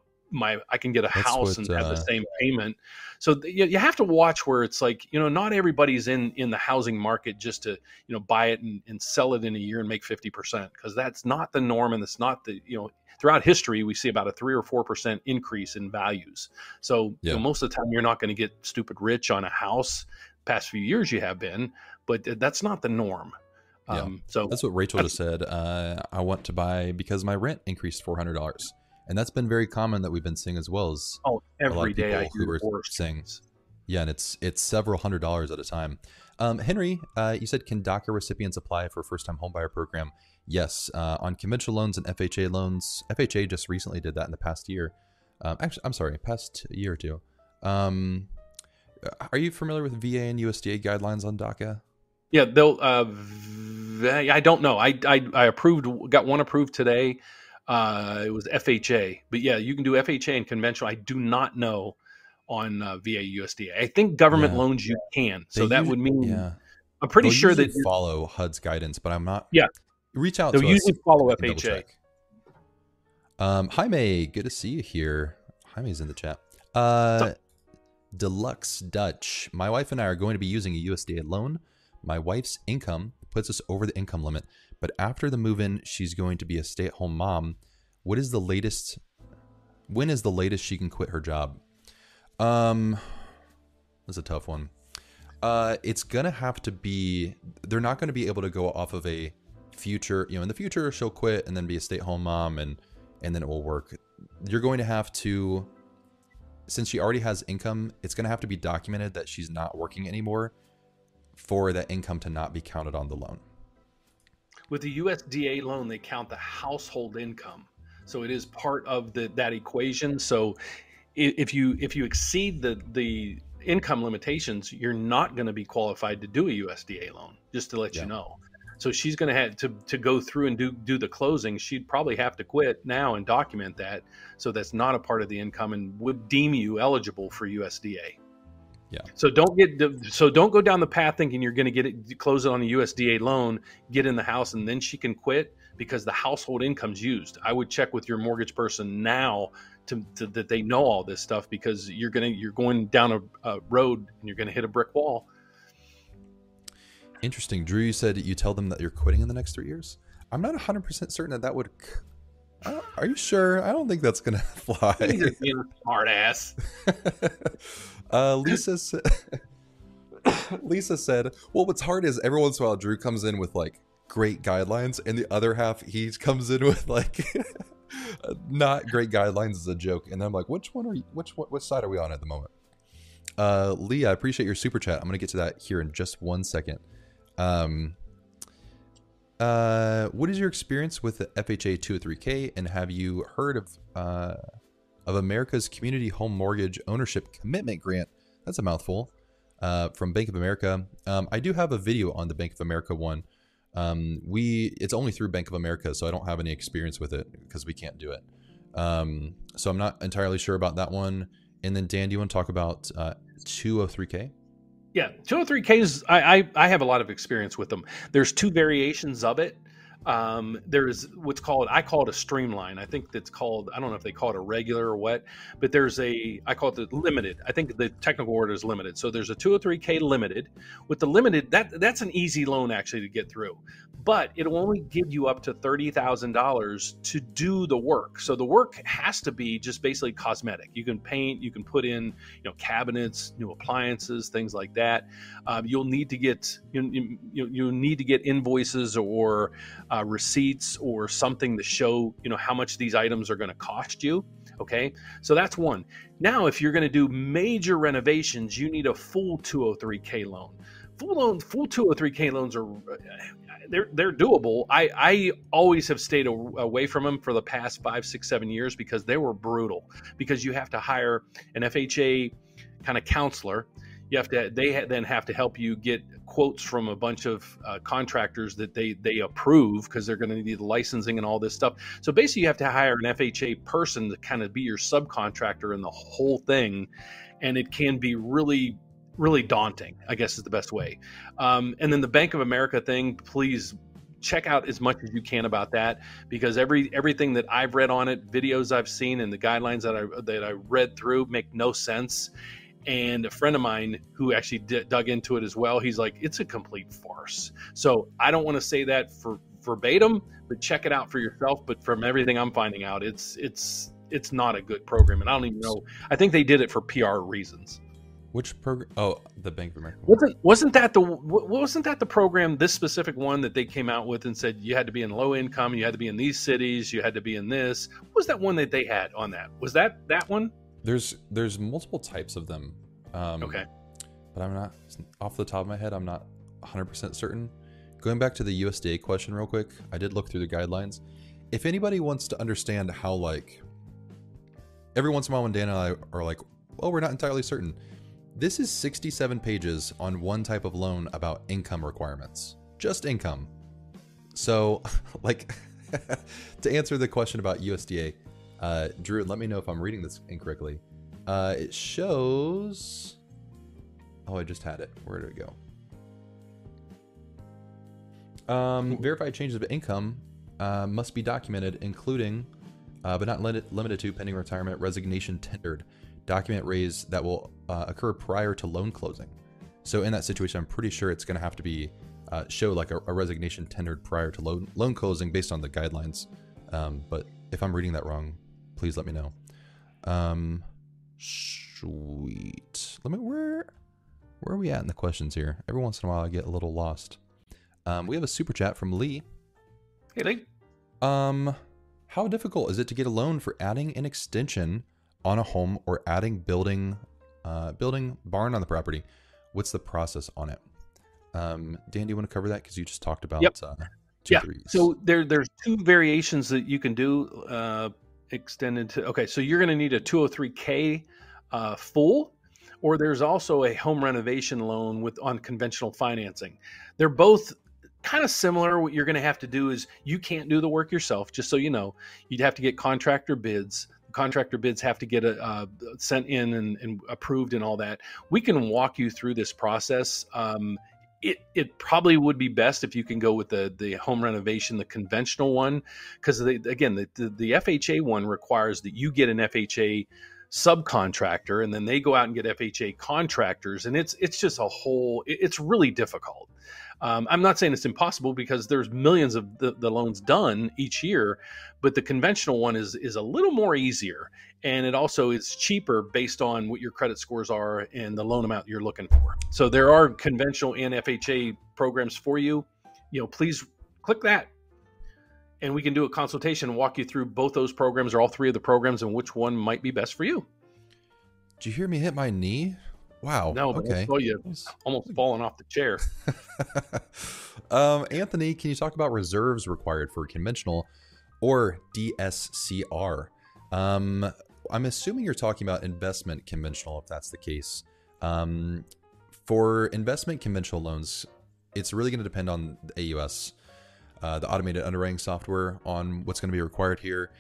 a house and have the same payment. So you have to watch where it's like, not everybody's in the housing market just to, buy it and sell it in a year and make 50%, because that's not the norm. And it's not the, throughout history, we see about a 3 or 4% increase in values. So most of the time you're not going to get stupid rich on a house. Past few years you have been, but that's not the norm. So that's what Rachel just said. I want to buy because my rent increased $400. And that's been very common that we've been seeing as well as every a lot of people day I who are saying, yeah, and it's several $100s at a time. Henry, you said, can DACA recipients apply for a first-time homebuyer program? Yes, on conventional loans and FHA loans. FHA just recently did that in the past year. Past year or two. Are you familiar with VA and USDA guidelines on DACA? Yeah, they'll. I don't know. I approved. Got one approved today. It was FHA, but yeah, you can do FHA and conventional. I do not know on VA USDA. I think government loans you can. So that would mean I'm pretty sure that follow HUD's guidance, but I'm not. Yeah, reach out. They'll usually follow FHA. Jaime, good to see you here. Jaime's in the chat. Deluxe Dutch. My wife and I are going to be using a USDA loan. My wife's income puts us over the income limit. But after the move-in, she's going to be a stay-at-home mom. What is the latest? When is the latest she can quit her job? That's a tough one. It's gonna have to be. They're not going to be able to go off of a future. In the future, she'll quit and then be a stay-at-home mom, and then it will work. You're going to have to, since she already has income, it's going to have to be documented that she's not working anymore for that income to not be counted on the loan. With the USDA loan, they count the household income, so it is part of that equation. So, if you exceed the income limitations, you're not going to be qualified to do a USDA loan. Just to let you know. So she's going to have to go through and do the closing. She'd probably have to quit now and document that, so that's not a part of the income and would deem you eligible for USDA. Yeah. So don't go down the path thinking you're going to close it on a USDA loan, get in the house, and then she can quit, because the household income's used. I would check with your mortgage person now to that they know all this stuff, because you're going down a road and you're going to hit a brick wall. Interesting. Drew, you said you tell them that you're quitting in the next 3 years. I'm not 100% certain that would. Are you sure? I don't think that's going to fly. He's just being a smart ass. Lisa said, well, what's hard is every once in a while Drew comes in with like great guidelines, and the other half he comes in with like not great guidelines as a joke. And I'm like, which side are we on at the moment? Leah, I appreciate your super chat. I'm going to get to that here in just 1 second. What is your experience with the FHA 203K, and have you heard of America's Community Home Mortgage Ownership Commitment Grant? That's a mouthful. From Bank of America. I do have a video on the Bank of America one. It's only through Bank of America, so I don't have any experience with it because we can't do it. So I'm not entirely sure about that one. And then Dan, do you want to talk about 203K? Yeah, 203Ks, I have a lot of experience with them. There's two variations of it. There's what's called, I call it a streamline. I think that's called, I don't know if they call it a regular or what, but there's a, I call it the limited. I think the technical word is limited. So there's a 203K limited. With the limited, that's an easy loan actually to get through, but it'll only give you up to $30,000 to do the work. So the work has to be just basically cosmetic. You can paint, you can put in, cabinets, new appliances, things like that. You'll need to get invoices or receipts or something to show, how much these items are going to cost you. Okay. So that's one. Now, if you're going to do major renovations, you need a full 203K loan. Full 203K loans are, they're doable. I always have stayed away from them for the past 5, 6, 7 years because they were brutal, because you have to hire an FHA kind of counselor. They then have to help you get quotes from a bunch of contractors that they approve, because they're going to need the licensing and all this stuff. So basically you have to hire an FHA person to kind of be your subcontractor in the whole thing. And it can be really, really daunting, I guess is the best way. And then the Bank of America thing, please check out as much as you can about that, because everything that I've read on it, videos I've seen, and the guidelines that I read through make no sense. And a friend of mine who actually dug into it as well, he's like, it's a complete farce. So I don't want to say that for verbatim, but check it out for yourself. But from everything I'm finding out, it's not a good program. And I don't even know, I think they did it for PR reasons. Which program? Oh, the Bank of America. Wasn't that the program, this specific one that they came out with and said you had to be in low income, you had to be in these cities, you had to be in this? What was that one that they had on that? Was that one? There's multiple types of them. Okay. But I'm not, off the top of my head, I'm not 100% certain. Going back to the USDA question real quick, I did look through the guidelines. If anybody wants to understand how, like, every once in a while when Dan and I are like, well, we're not entirely certain. This is 67 pages on one type of loan about income requirements, just income. So like to answer the question about USDA, Drew, let me know if I'm reading this incorrectly. It shows, oh, I just had it. Where did it go? Verified changes of income, must be documented, including, but not limited to pending retirement, resignation, tendered. Document raise that will occur prior to loan closing. So in that situation, I'm pretty sure it's going to have to be show like a resignation tendered prior to loan closing based on the guidelines. But if I'm reading that wrong, please let me know. Sweet. Where are we at in the questions here? Every once in a while, I get a little lost. We have a super chat from Lee. Hey, Lee. How difficult is it to get a loan for adding an extension on a home or adding building barn on the property? What's the process on it? Dan, do you want to cover that? Because you just talked about, yep. Two threes. So there's two variations that you can do, extended to, okay. So you're going to need a 203K, full, or there's also a home renovation loan on conventional financing. They're both kind of similar. What you're going to have to do is, you can't do the work yourself. Just so you know, you'd have to get contractor bids. Contractor bids have to get sent in and approved and all that. We can walk you through this process. It probably would be best if you can go with the home renovation, the conventional one, because again, the FHA one requires that you get an FHA subcontractor, and then they go out and get FHA contractors, and it's just a whole, it's really difficult. I'm not saying it's impossible, because there's millions of the loans done each year, but the conventional one is a little more easier, and it also is cheaper based on what your credit scores are and the loan amount you're looking for. So there are conventional and FHA programs for you. Please click that, and we can do a consultation and walk you through both those programs, or all three of the programs, and which one might be best for you. Did you hear me hit my knee? Wow. No, okay. I saw you almost falling off the chair. Anthony, can you talk about reserves required for conventional or DSCR? I'm assuming you're talking about investment conventional, if that's the case. For investment conventional loans, it's really going to depend on the AUS, the automated underwriting software, on what's going to be required here.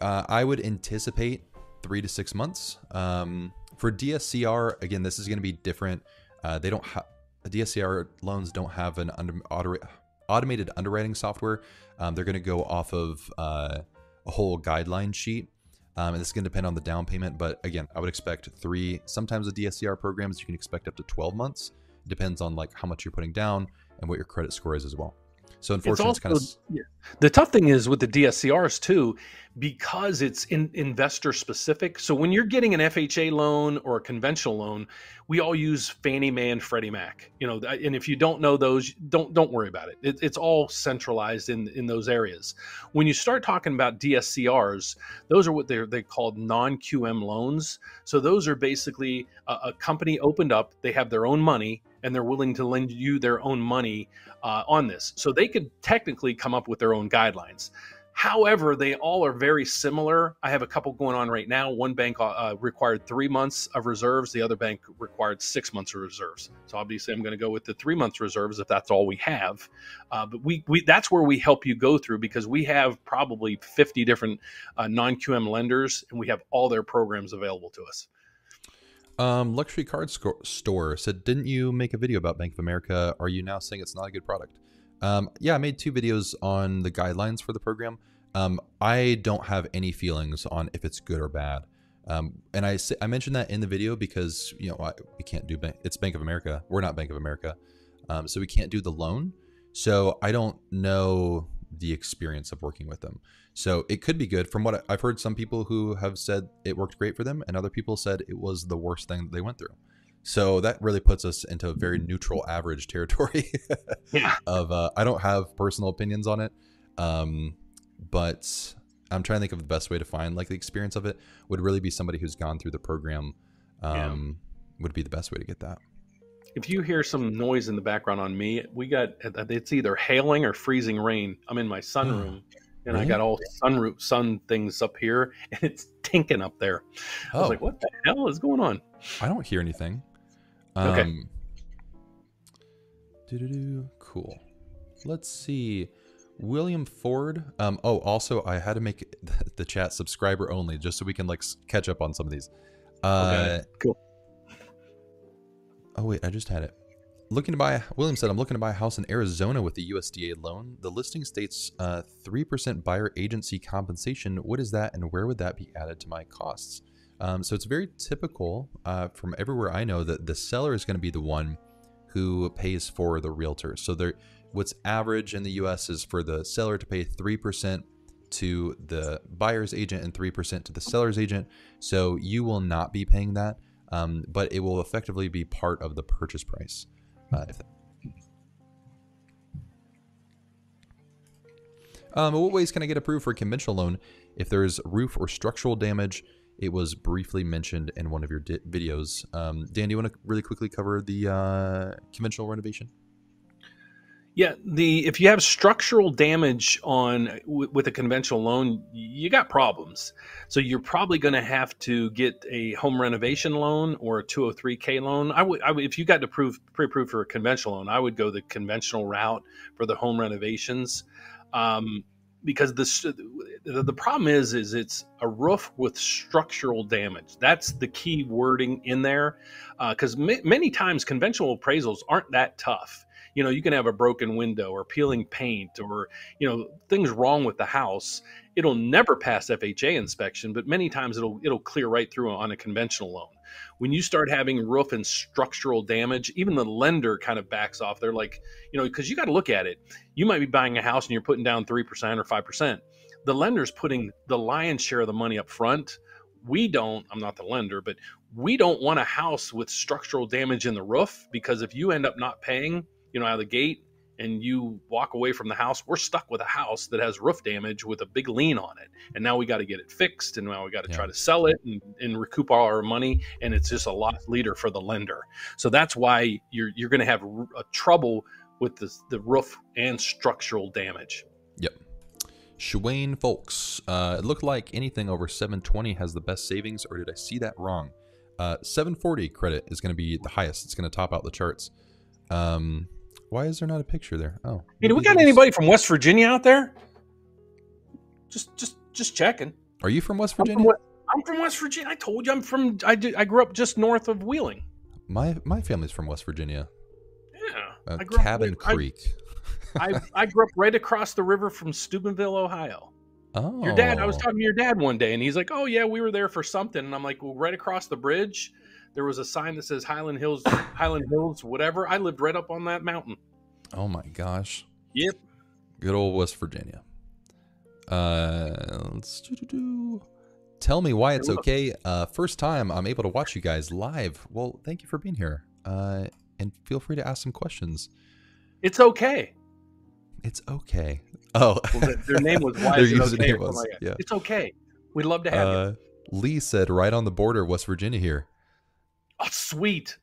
I would anticipate 3 to 6 months. For DSCR, again, this is going to be different. They don't have, DSCR loans don't have an automated underwriting software. They're going to go off of a whole guideline sheet. And this is going to depend on the down payment. But again, I would expect 3, sometimes the DSCR programs, you can expect up to 12 months. It depends on like how much you're putting down and what your credit score is as well. So unfortunately, it's also, it's kind of... The tough thing is with the DSCRs too, because it's investor specific. So when you're getting an FHA loan or a conventional loan, we all use Fannie Mae and Freddie Mac, you know, and if you don't know those, don't worry about it. It's all centralized in those areas. When you start talking about DSCRs, those are what they're called non-QM loans. So those are basically a company opened up, they have their own money, and they're willing to lend you their own money on this. So they could technically come up with their own guidelines. However, they all are very similar. I have a couple going on right now. One bank required 3 months of reserves. The other bank required 6 months of reserves. So obviously I'm going to go with the 3 months reserves if that's all we have. But we that's where we help you go through, because we have probably 50 different non-QM lenders, and we have all their programs available to us. Luxury Card Store said, didn't you make a video about Bank of America? Are you now saying it's not a good product? Yeah, I made 2 videos on the guidelines for the program. I don't have any feelings on if it's good or bad. And I mentioned that in the video because, you know, we can't do it's Bank of America. We're not Bank of America. So we can't do the loan. So I don't know the experience of working with them. So it could be good. From what I've heard, some people who have said it worked great for them, and other people said it was the worst thing that they went through. So that really puts us into a very neutral average territory of, I don't have personal opinions on it. But I'm trying to think of the best way to find like the experience of it would really be somebody who's gone through the program, would be the best way to get that. If you hear some noise in the background on me, we got, it's either hailing or freezing rain. I'm in my sunroom and I got all sun things up here, and it's tinking up there. I was like, what the hell is going on? I don't hear anything. Okay. Cool. Let's see. William Ford. Oh, also I had to make the chat subscriber only just so we can like catch up on some of these. Okay. Cool. Oh, wait, I just had it. Looking to buy, William said, I'm looking to buy a house in Arizona with the USDA loan. The listing states 3% buyer agency compensation. What is that, and where would that be added to my costs? So it's very typical from everywhere I know that the seller is going to be the one who pays for the realtor. So what's average in the U.S. is for the seller to pay 3% to the buyer's agent and 3% to the seller's agent. So you will not be paying that. But it will effectively be part of the purchase price. What ways can I get approved for a conventional loan if there is roof or structural damage? It was briefly mentioned in one of your videos. Dan, do you want to really quickly cover the conventional renovation? Yeah, if you have structural damage with a conventional loan, you got problems. So you're probably going to have to get a home renovation loan or a 203K loan. I would if you got pre-approved for a conventional loan, I would go the conventional route for the home renovations, because the problem is it's a roof with structural damage. That's the key wording in there, because many times conventional appraisals aren't that tough. You know, you can have a broken window or peeling paint or, you know, things wrong with the house. It'll never pass FHA inspection, but many times it'll clear right through on a conventional loan. When you start having roof and structural damage, even the lender kind of backs off. They're like, you know, because you got to look at it. You might be buying a house and you're putting down 3% or 5%. The lender's putting the lion's share of the money up front. I'm not the lender, but we don't want a house with structural damage in the roof, because if you end up not paying, you know, out of the gate and you walk away from the house, we're stuck with a house that has roof damage with a big lien on it. And now we got to get it fixed, and now we got to try to sell it and recoup all our money. And it's just a loss leader for the lender. So that's why you're going to have trouble with the roof and structural damage. Yep. Shwayne Folks, it looked like anything over 720 has the best savings, or did I see that wrong? 740 credit is going to be the highest. It's going to top out the charts. Why is there not a picture there? Oh, hey, do we got anybody from West Virginia out there? Just checking. Are you from West Virginia? I'm from, I'm from West Virginia. I told you I'm from. I grew up just north of Wheeling. My family's from West Virginia. Yeah, Cabin Creek. I grew up right across the river from Steubenville, Ohio. Oh, your dad. I was talking to your dad one day, and he's like, "Oh yeah, we were there for something." And I'm like, "Well, right across the bridge, there was a sign that says Highland Hills, whatever." I lived right up on that mountain. Oh my gosh. Yep. Good old West Virginia. Let's tell me why it's okay. First time I'm able to watch you guys live. Well, thank you for being here. And feel free to ask some questions. It's okay. It's okay. Oh, well, their name was why is it okay? Was, yeah. It's okay. We'd love to have you. Lee said, "Right on the border, West Virginia here." Oh, sweet.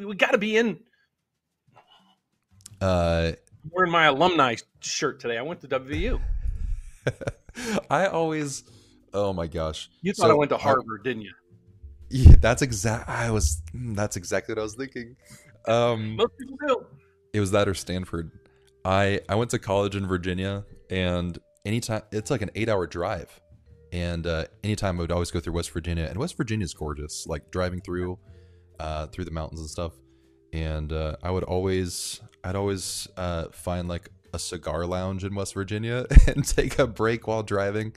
We got to be in. Wearing my alumni shirt today. I went to WVU. I always, oh my gosh! You thought I went to Harvard, didn't you? Yeah, that's exact. That's exactly what I was thinking. Most people do. It was that or Stanford. I went to college in Virginia, and anytime it's like an 8-hour drive, and anytime I would always go through West Virginia, and West Virginia is gorgeous. Like driving through the mountains and stuff, and I'd always find like a cigar lounge in West Virginia and take a break while driving.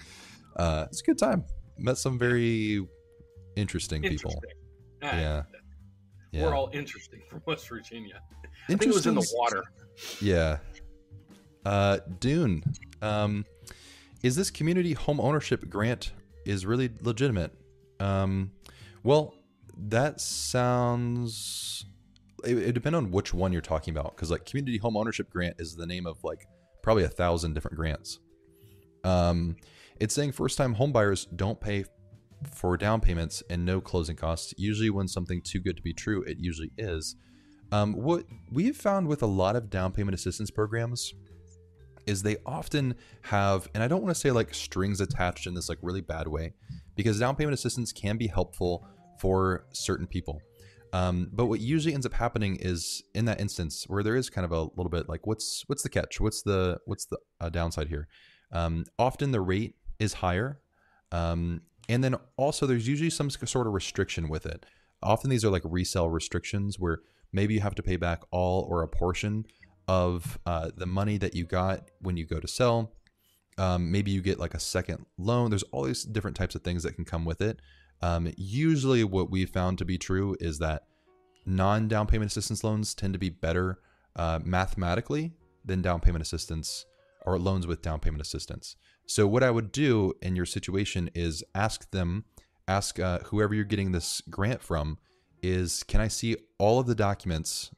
It's a good time. Met some very interesting people. Yeah. We're all interesting from West Virginia. I think it was in the water. Yeah. Dune. Is this community home ownership grant is really legitimate? Well, that sounds... It depends on which one you're talking about, because like community home ownership grant is the name of like probably 1,000 different grants. It's saying first-time homebuyers don't pay for down payments and no closing costs. Usually, when something too good to be true, it usually is. What we've found with a lot of down payment assistance programs is they often have, and I don't want to say like strings attached in this like really bad way, because down payment assistance can be helpful for certain people. But what usually ends up happening is in that instance where there is kind of a little bit like, what's the catch? What's the downside here? Often the rate is higher. And then also there's usually some sort of restriction with it. Often these are like resale restrictions where maybe you have to pay back all or a portion of, the money that you got when you go to sell. Maybe you get like a second loan. There's all these different types of things that can come with it. Usually what we found to be true is that non-down payment assistance loans tend to be better mathematically than down payment assistance or loans with down payment assistance. So what I would do in your situation is ask whoever you're getting this grant from is, can I see all of the documents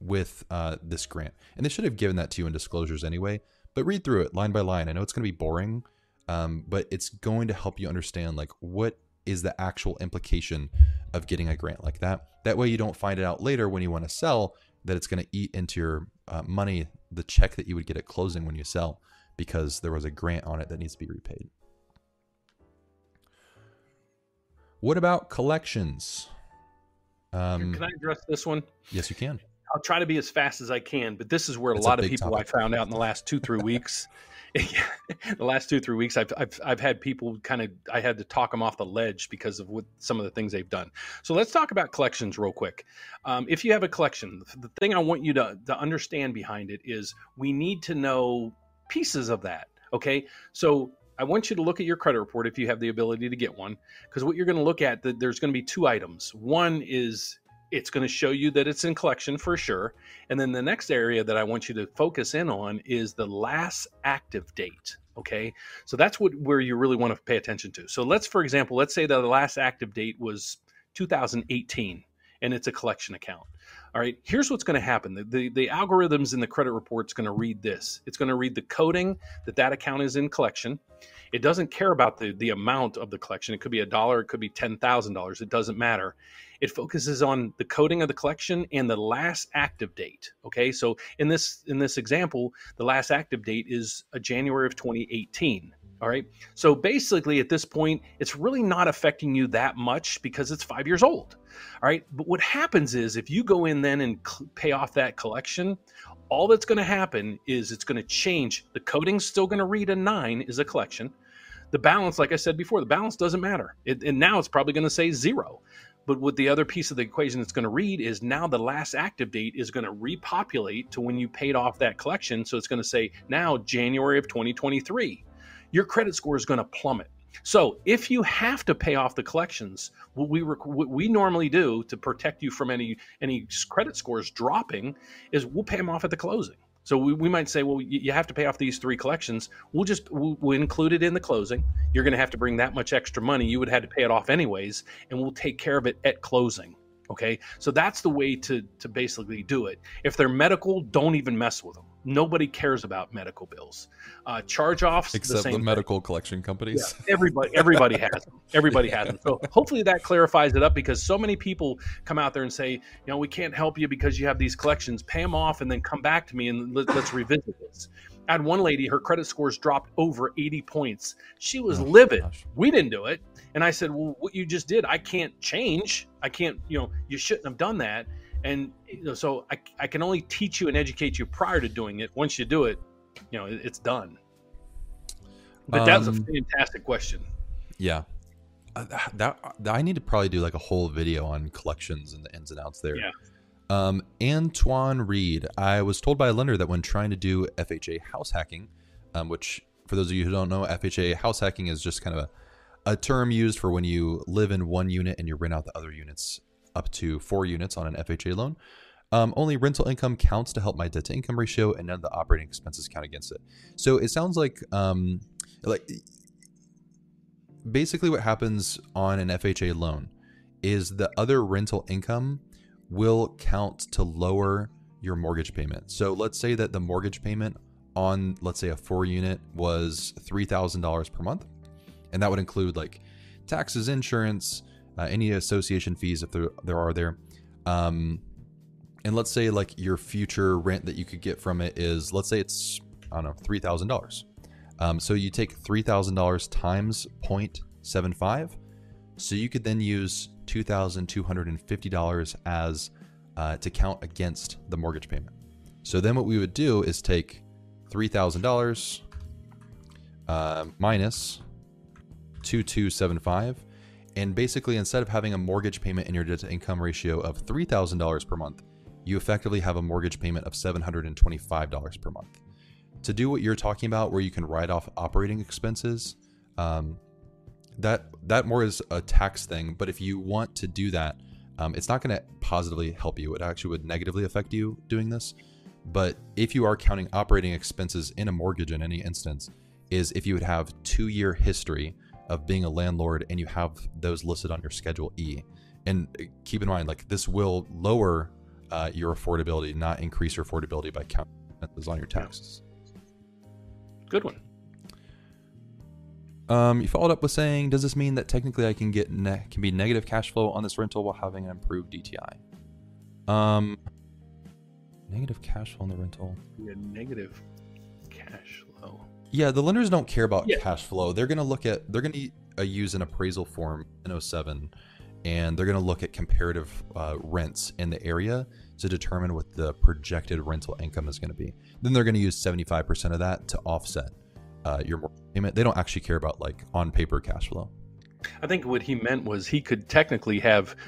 with this grant? And they should have given that to you in disclosures anyway, but read through it line by line. I know it's going to be boring, but it's going to help you understand like what is the actual implication of getting a grant like that. That way you don't find it out later when you want to sell that it's going to eat into your money, the check that you would get at closing when you sell, because there was a grant on it that needs to be repaid. What about collections? Can I address this one? Yes, you can. I'll try to be as fast as I can, but this is where a lot of people I found out in the last 2-3 weeks. The last 2-3 weeks, I've had people kind of, I had to talk them off the ledge because of what some of the things they've done. So let's talk about collections real quick. If you have a collection, the thing I want you to understand behind it is we need to know pieces of that. Okay. So I want you to look at your credit report if you have the ability to get one, because what you're going to look at, there's going to be two items. One is it's going to show you that it's in collection for sure. And then the next area that I want you to focus in on is the last active date. Okay. So that's where you really want to pay attention to. So for example, let's say that the last active date was 2018 and it's a collection account. All right. Here's what's going to happen. The algorithms in the credit report is going to read this. It's going to read the coding that account is in collection. It doesn't care about the amount of the collection. It could be $1. It could be $10,000. It doesn't matter. It focuses on the coding of the collection and the last active date. Okay. So in this example, the last active date is January of 2018. All right. So basically at this point, it's really not affecting you that much because it's 5 years old. All right. But what happens is if you go in then and pay off that collection, all that's going to happen is it's going to change. The coding's still going to read a 9 is a collection. The balance, like I said before, the balance doesn't matter. And now it's probably going to say zero. But what the other piece of the equation it's going to read is now the last active date is going to repopulate to when you paid off that collection. So it's going to say now January of 2023. Your credit score is going to plummet. So if you have to pay off the collections, what we normally do to protect you from any credit scores dropping is we'll pay them off at the closing. So we might say, well, you have to pay off these three collections. We'll include it in the closing. You're going to have to bring that much extra money. You would have had to pay it off anyways, and we'll take care of it at closing. Okay, so that's the way to basically do it. If they're medical, don't even mess with them. Nobody cares about medical bills. Charge-offs, except the medical collection companies. Yeah, everybody has them. Everybody has them. So hopefully that clarifies it up, because so many people come out there and say, you know, we can't help you because you have these collections. Pay them off and then come back to me and let's revisit this. I had one lady, her credit scores dropped over 80 points. She was livid. Gosh. We didn't do it. And I said, well, what you just did, I can't change. I can't, you know, you shouldn't have done that. And so I can only teach you and educate you prior to doing it. Once you do it, you know, it's done. But that's a fantastic question. Yeah. I need to probably do like a whole video on collections and the ins and outs there. Yeah. Antoine Reed, I was told by a lender that when trying to do FHA house hacking, which for those of you who don't know, FHA house hacking is just kind of a term used for when you live in one unit and you rent out the other units, up to 4 units on an FHA loan. Only rental income counts to help my debt to income ratio, and none of the operating expenses count against it. So it sounds like basically what happens on an FHA loan is the other rental income will count to lower your mortgage payment. So let's say that the mortgage payment on, let's say, a 4 unit was $3,000 per month. And that would include like taxes, insurance, any association fees if there are there. And let's say like your future rent that you could get from it is, let's say it's, I don't know, $3,000. So you take $3,000 times 0.75. So you could then use $2,250 as to count against the mortgage payment. So then what we would do is take $3,000 minus 2275, and basically instead of having a mortgage payment in your debt to income ratio of $3,000 per month, you effectively have a mortgage payment of $725 per month. To do what you're talking about, where you can write off operating expenses, that more is a tax thing. But if you want to do that, it's not going to positively help you. It actually would negatively affect you doing this. But if you are counting operating expenses in a mortgage in any instance, is if you would have 2-year history of being a landlord and you have those listed on your Schedule E. And keep in mind, like, this will lower your affordability, not increase your affordability by counting expenses on your taxes. Good one. You followed up with saying, does this mean that technically I can get can be negative cash flow on this rental while having an improved DTI? Negative cash flow on the rental. Yeah, negative cash flow. Yeah, the lenders don't care about cash flow. They're going to use an appraisal form in 07, and they're going to look at comparative rents in the area to determine what the projected rental income is going to be. Then they're going to use 75% of that to offset your mortgage payment. They don't actually care about like on paper cash flow. I think what he meant was he could technically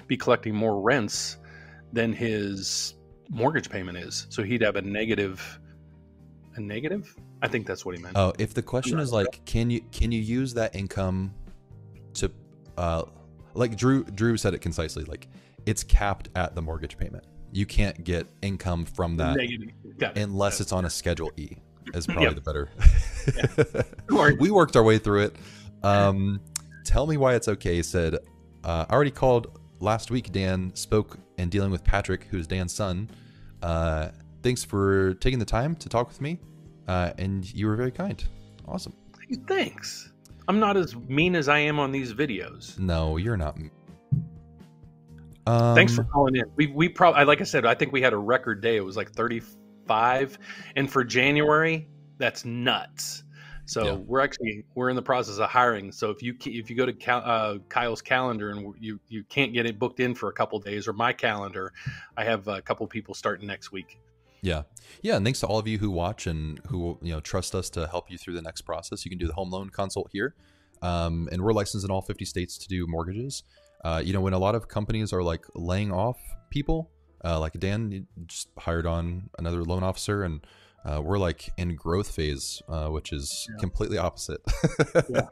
be collecting more rents than his mortgage payment is, so he'd have a negative. I think that's what he meant. Oh, if the question is like, can you use that income to like Drew said it concisely, like it's capped at the mortgage payment. You can't get income from that unless it's on a Schedule E. Is probably the better. We worked our way through it. Tell me why it's okay. Said, I already called last week. Dan spoke and dealing with Patrick, who's Dan's son. Thanks for taking the time to talk with me. And you were very kind. Awesome. Thanks. I'm not as mean as I am on these videos. No, you're not. Thanks for calling in. We probably, like I said, I think we had a record day. It was like 35. And for January, that's nuts. So we're in the process of hiring. So if you go to Kyle's calendar and you can't get it booked in for a couple of days, or my calendar, I have a couple of people starting next week. Yeah. And thanks to all of you who watch and who trust us to help you through the next process. You can do the home loan consult here. And we're licensed in all 50 states to do mortgages. You know, when a lot of companies are like laying off people, like Dan just hired on another loan officer, and we're like in growth phase, which is completely opposite. Yeah.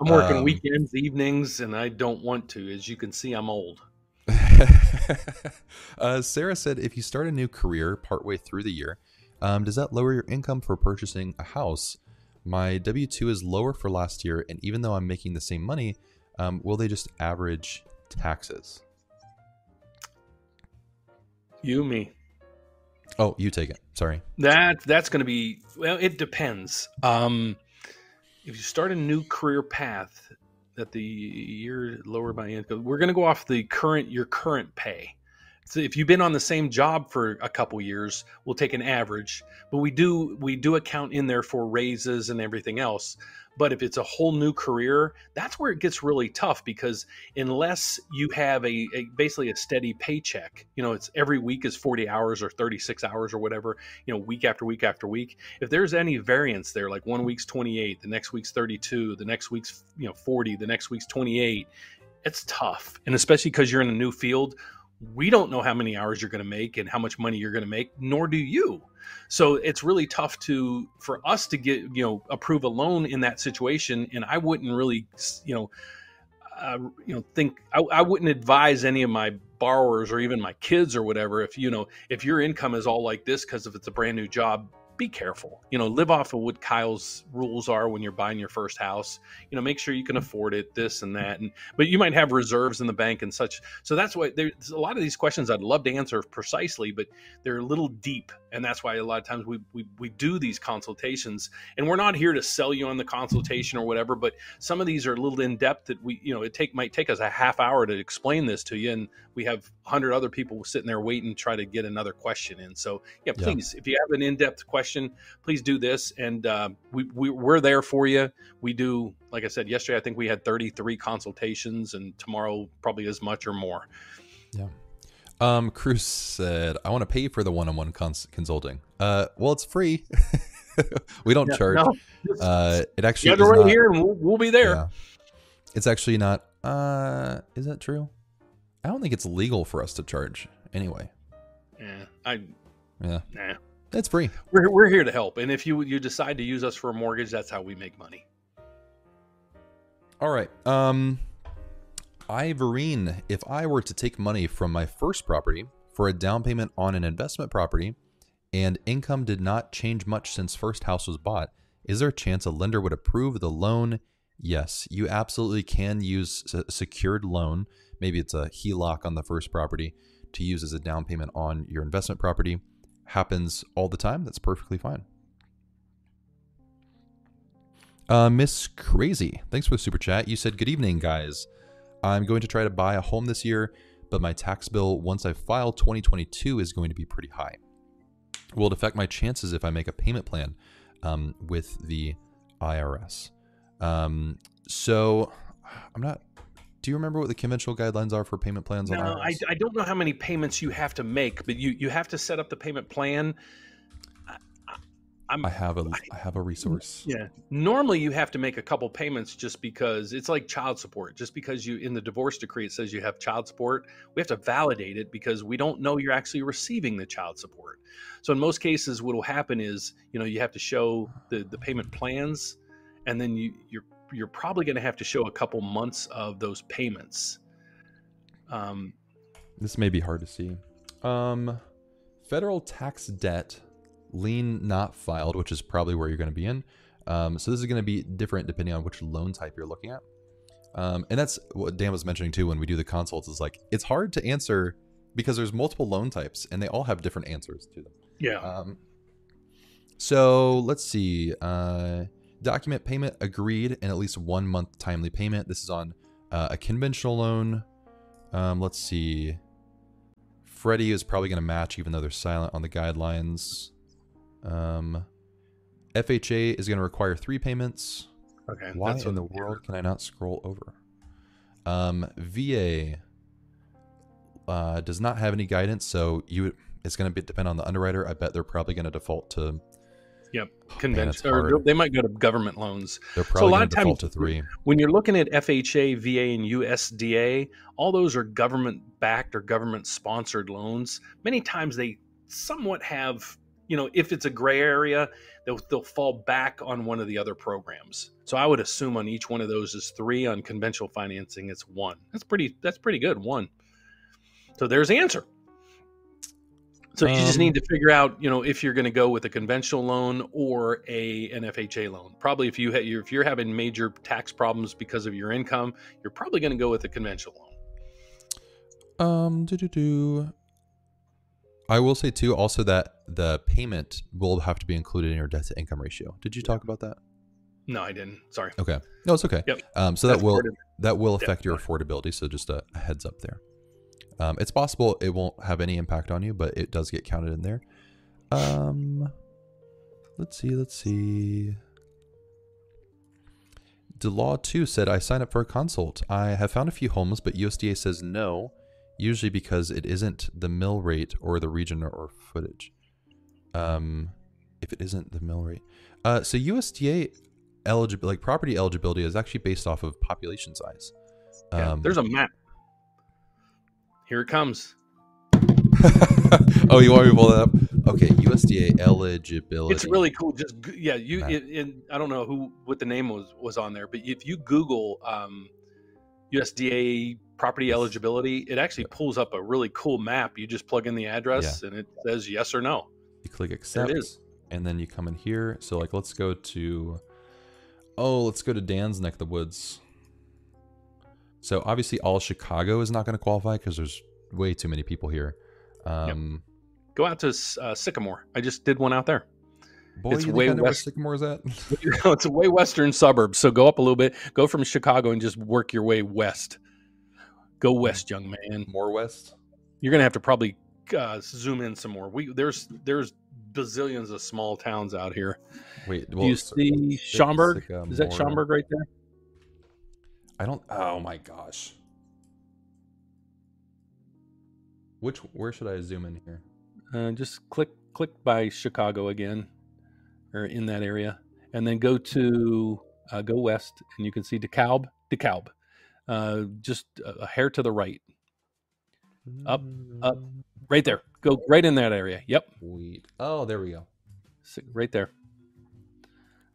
I'm working weekends, evenings, and I don't want to. As you can see, I'm old. Sarah said, if you start a new career partway through the year, does that lower your income for purchasing a house? My W-2 is lower for last year, and even though I'm making the same money, will they just average taxes? You, me. Oh, you take it. Sorry. That's going to be, well, it depends. If you start a new career path that the year lower my income, we're going to go off the current, your current pay. So if you've been on the same job for a couple years, we'll take an average, but we do account in there for raises and everything else. But if it's a whole new career, that's where it gets really tough, because unless you have a basically a steady paycheck, you know, it's every week is 40 hours or 36 hours or whatever, you know, week after week after week. If there's any variance there, like one week's 28, the next week's 32, the next week's, you know, 40, the next week's 28, it's tough. And especially because you're in a new field, we don't know how many hours you're going to make and how much money you're going to make, nor do you. So it's really tough for us to get, you know, approve a loan in that situation. And I wouldn't really, I wouldn't advise any of my borrowers or even my kids or whatever. If, you know, if your income is all like this, because if it's a brand new job, be careful, you know, live off of what Kyle's rules are when you're buying your first house, you know, make sure you can afford it, this and that. But you might have reserves in the bank and such. So that's why there's a lot of these questions I'd love to answer precisely, but they're a little deep. And that's why a lot of times we do these consultations, and we're not here to sell you on the consultation or whatever, but some of these are a little in depth that we, you know, might take us a half hour to explain this to you. And we have 100 other people sitting there waiting to try to get another question in. So yeah, please, if you have an in-depth question, please do this, and we're there for you. We do, like I said yesterday, I think we had 33 consultations, and tomorrow probably as much or more. Yeah. Cruz said, "I want to pay for the one-on-one consulting." Well, it's free. We don't charge. No. It actually is right here, and we'll be there. Yeah. It's actually not. Is that true? I don't think it's legal for us to charge anyway. Yeah. Nah. That's free. We're here to help. And if you decide to use us for a mortgage, that's how we make money. All right. Ivorine, if I were to take money from my first property for a down payment on an investment property and income did not change much since first house was bought, is there a chance a lender would approve the loan? Yes, you absolutely can use a secured loan. Maybe it's a HELOC on the first property to use as a down payment on your investment property. Happens all the time. That's perfectly fine. Miss Crazy, thanks for the super chat. You said, good evening, guys. I'm going to try to buy a home this year, but my tax bill, once I file 2022, is going to be pretty high. Will it affect my chances if I make a payment plan with the IRS? So I'm not... Do you remember what the conventional guidelines are for payment plans? No, I don't know how many payments you have to make, but you have to set up the payment plan. I have a resource. Yeah. Normally you have to make a couple payments, just because it's like child support. Just because you, in the divorce decree, it says you have child support, we have to validate it because we don't know you're actually receiving the child support. So in most cases, what will happen is, you know, you have to show the payment plans, and then you're probably going to have to show a couple months of those payments. This may be hard to see. Federal tax debt, lien not filed, which is probably where you're going to be in. So this is going to be different depending on which loan type you're looking at. And that's what Dan was mentioning too, when we do the consults, is like, it's hard to answer because there's multiple loan types and they all have different answers to them. Yeah. So let's see, document payment agreed and at least 1 month timely payment. This is on a conventional loan. Let's see. Freddie is probably going to match, even though they're silent on the guidelines. FHA is going to require 3 payments. Okay. Why in the world can I not scroll over? VA does not have any guidance, so it's going to depend on the underwriter. I bet they're probably going to default to Yep. Conventional, or they might go to government loans. They're probably a lot of times to three. When you're looking at FHA, VA, and USDA, all those are government-backed or government-sponsored loans. Many times they somewhat have, you know, if it's a gray area, they'll fall back on one of the other programs. So I would assume on each one of those is three. On conventional financing, it's one. That's pretty good. One. So there's the answer. So you just need to figure out, you know, if you're going to go with a conventional loan or an FHA loan. Probably if you're having major tax problems because of your income, you're probably going to go with a conventional loan. I will say too, also that the payment will have to be included in your debt to income ratio. Did you talk about that? No, I didn't. Sorry. Okay. No, it's okay. Yep. So that will affect your affordability. So just a heads up there. It's possible it won't have any impact on you, but it does get counted in there. Let's see. DeLaw 2 said, I signed up for a consult. I have found a few homes, but USDA says no, usually because it isn't the mill rate or the region or footage. If it isn't the mill rate. So USDA eligibility, like property eligibility, is actually based off of population size. Yeah, there's a map. Here it comes. Oh, you want me to pull that up? Okay, USDA eligibility. It's really cool. Just yeah, you. I don't know what the name was on there, but if you Google USDA property eligibility, it actually pulls up a really cool map. You just plug in the address, and it says yes or no. You click accept, and then you come in here. So like, let's go to Dan's neck of the woods. So obviously all Chicago is not going to qualify because there's way too many people here. Yep. Go out to Sycamore. I just did one out there. Boy, it's way west. Sycamore is that? It's a way western suburb. So go up a little bit. Go from Chicago and just work your way west. Go west, young man. More west? You're going to have to probably zoom in some more. There's bazillions of small towns out here. Wait, well, do you see Schaumburg? Sycamore. Is that Schaumburg right there? I don't. Oh my gosh. Where should I zoom in here? Just click by Chicago again, or in that area, and then go to go west, and you can see DeKalb. DeKalb, just a hair to the right. Up, right there. Go right in that area. Yep. Sweet. Oh, there we go. Right there.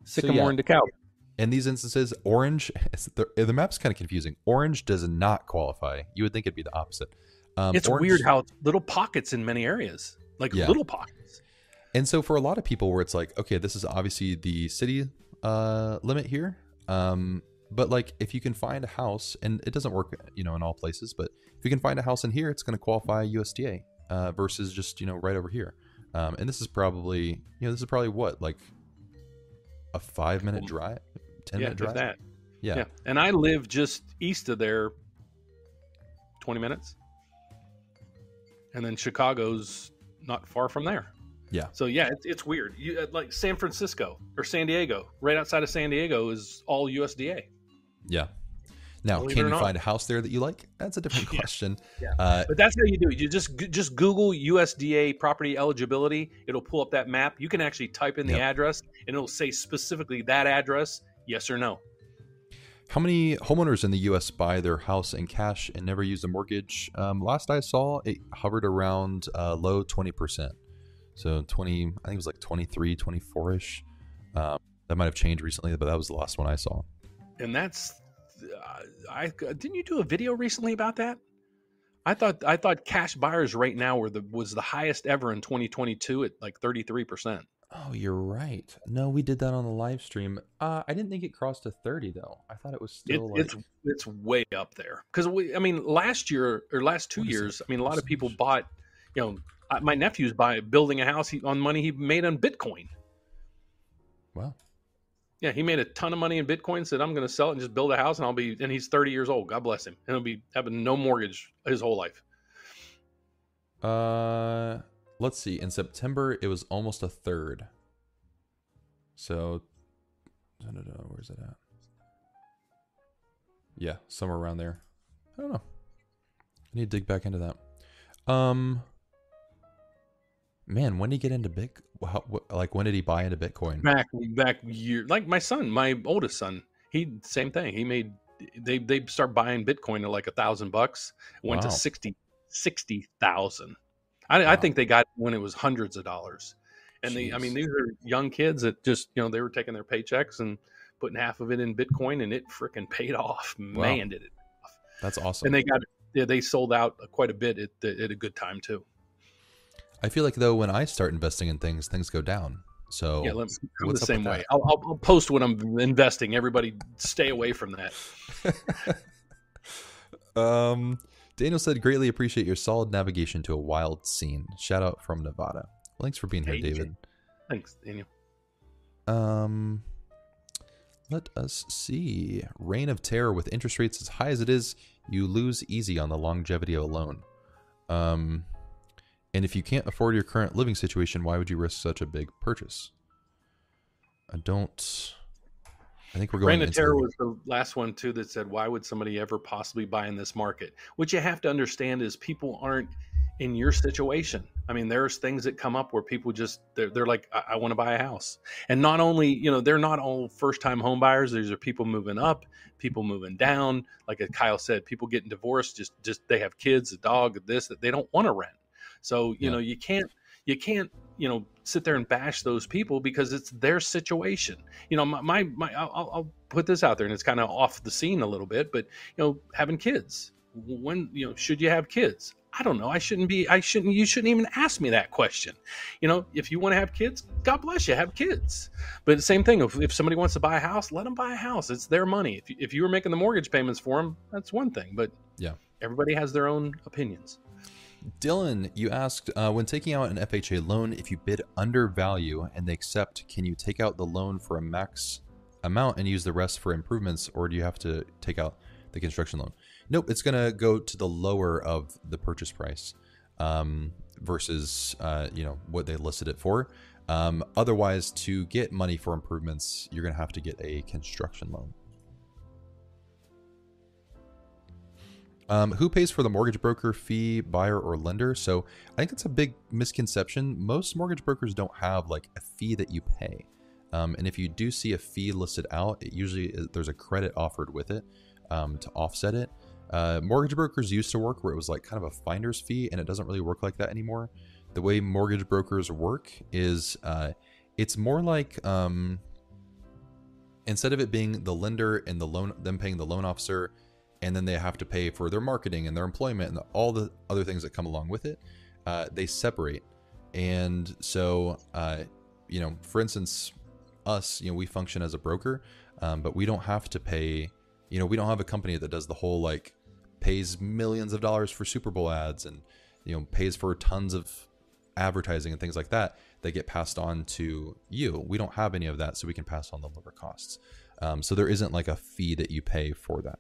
Sycamore and DeKalb. In these instances, orange, the map's kind of confusing. Orange does not qualify. You would think it'd be the opposite. It's orange, weird how little pockets in many areas, little pockets. And so for a lot of people where it's like, okay, this is obviously the city limit here. But like if you can find a house, and it doesn't work, in all places, but if you can find a house in here, it's going to qualify USDA versus just, right over here. And this is probably, what, like a 5-minute drive? 10-minute drive? That. Yeah. And I live just east of there, 20 minutes. And then Chicago's not far from there. Yeah. So, it's weird. Like San Francisco or San Diego, right outside of San Diego is all USDA. Yeah. Now, can you find a house there that you like? That's a different question. Yeah. But that's how you do it. You just Google USDA property eligibility. It'll pull up that map. You can actually type in the address, and it'll say specifically that address, yes or no. How many homeowners in the U.S. buy their house in cash and never use a mortgage? Last I saw, it hovered around low 20%. So 20, I think it was like 23, 24-ish. That might have changed recently, but that was the last one I saw. And that's... didn't you do a video recently about that? I thought cash buyers right now was the highest ever in 2022 at like 33%. Oh, you're right. No, we did that on the live stream. I didn't think it crossed to 30 though. I thought it was still it's way up there because last year or last 2 years, a lot of people bought. My nephew's building a house on money he made on Bitcoin. Wow. Yeah, he made a ton of money in Bitcoin, said, I'm going to sell it and just build a house, and he's 30 years old. God bless him. And he'll be having no mortgage his whole life. Let's see. In September, it was almost a third. So, where's it at? Yeah, somewhere around there. I don't know. I need to dig back into that. Man, when did he get into Bitcoin? Like, when did he buy into Bitcoin? Back year. Like my son, my oldest son, he same thing. He made they start buying Bitcoin at like $1,000. Went to 60,000. I think they got it when it was hundreds of dollars. And Jeez. I mean, these are young kids that just, you know, they were taking their paychecks and putting half of it in Bitcoin, and it freaking paid off. Man, did it off. That's awesome. And they got they sold out quite a bit at a good time too. I feel like, though, when I start investing in things, things go down. So yeah, I'm the same way. I'll post when I'm investing. Everybody stay away from that. Daniel said, greatly appreciate your solid navigation to a wild scene. Shout out from Nevada. Thanks for being here, David. Thanks, Daniel. Let us see. Reign of terror with interest rates as high as it is. You lose easy on the longevity of a loan. And if you can't afford your current living situation, why would you risk such a big purchase? I think we're going to Terror was the last one too that said, why would somebody ever possibly buy in this market? What you have to understand is people aren't in your situation. I mean, there's things that come up where people just, they're like, I want to buy a house. And not only, you know, they're not all first-time home buyers. These are people moving up, people moving down. Like Kyle said, people getting divorced, just they have kids, a dog, this, that they don't want to rent. So, you know, you can't, you know, sit there and bash those people because it's their situation. You know, I'll put this out there, and it's kind of off the scene a little bit, but, you know, having kids, when, you know, should you have kids? I don't know. You shouldn't even ask me that question. You know, if you want to have kids, God bless you, have kids. But the same thing, if somebody wants to buy a house, let them buy a house. It's their money. If you were making the mortgage payments for them, that's one thing, but yeah, everybody has their own opinions. Dylan, you asked, when taking out an FHA loan, if you bid under value and they accept, can you take out the loan for a max amount and use the rest for improvements, or do you have to take out the construction loan? Nope, it's going to go to the lower of the purchase price versus you know, what they listed it for. Otherwise, to get money for improvements, you're going to have to get a construction loan. Who pays for the mortgage broker fee, buyer or lender? So I think it's a big misconception. Most mortgage brokers don't have like a fee that you pay. And if you do see a fee listed out, it usually is, there's a credit offered with it to offset it. Mortgage brokers used to work where it was like kind of a finder's fee, and it doesn't really work like that anymore. The way mortgage brokers work is it's more like instead of it being the lender and the loan, them paying the loan officer, and then they have to pay for their marketing and their employment and all the other things that come along with it. They separate. And so, you know, for instance, us, you know, we function as a broker, but we don't have to pay, you know, we don't have a company that does the whole, like, pays millions of dollars for Super Bowl ads and, you know, pays for tons of advertising and things like that, that get passed on to you. We don't have any of that, so we can pass on the lower costs. So there isn't like a fee that you pay for that.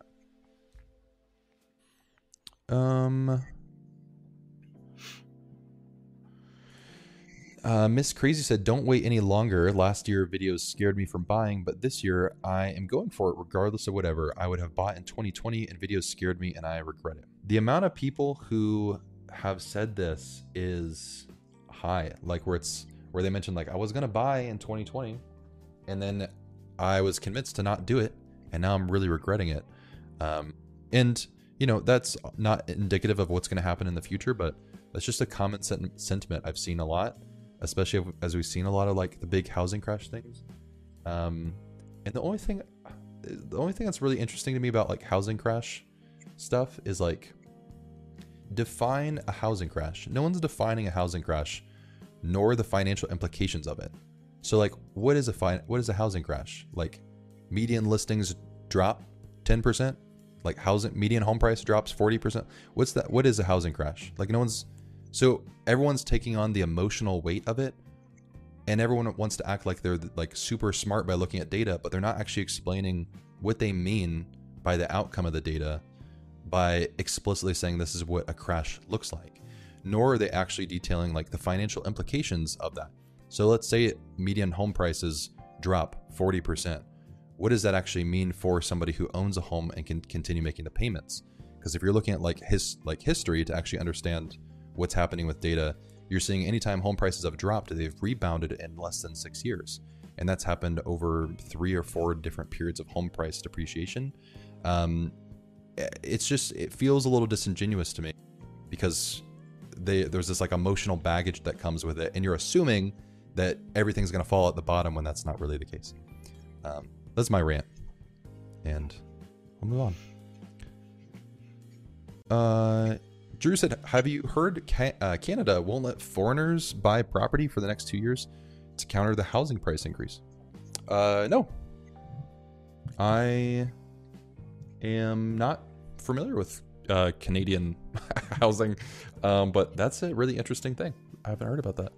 Miss Crazy said, don't wait any longer. Last year videos scared me from buying, but this year I am going for it regardless of whatever. I would have bought in 2020 and videos scared me and I regret it. The amount of people who have said this is high, like where they mentioned, like, I was going to buy in 2020 and then I was convinced to not do it, and now I'm really regretting it. And you know, that's not indicative of what's going to happen in the future, but that's just a common sentiment I've seen a lot, especially as we've seen a lot of like the big housing crash things. And the only thing that's really interesting to me about like housing crash stuff is like, define a housing crash. No one's defining a housing crash, nor the financial implications of it. So like, what is a housing crash? Like, median listings drop 10%. Like, housing median home price drops 40%. What's that? What is a housing crash? Like, so everyone's taking on the emotional weight of it, and everyone wants to act like they're like super smart by looking at data, but they're not actually explaining what they mean by the outcome of the data by explicitly saying this is what a crash looks like, nor are they actually detailing like the financial implications of that. So let's say median home prices drop 40%. What does that actually mean for somebody who owns a home and can continue making the payments? Because if you're looking at like history to actually understand what's happening with data, You're seeing anytime home prices have dropped, they've rebounded in less than 6 years. And that's happened over 3 or 4 different periods of home price depreciation. It's just, it feels a little disingenuous to me because there's this like emotional baggage that comes with it. And you're assuming that everything's going to fall at the bottom when that's not really the case. That's my rant. And we'll move on. Drew said, have you heard Canada won't let foreigners buy property for the next 2 years to counter the housing price increase? No. I am not familiar with Canadian housing, but that's a really interesting thing. I haven't heard about that.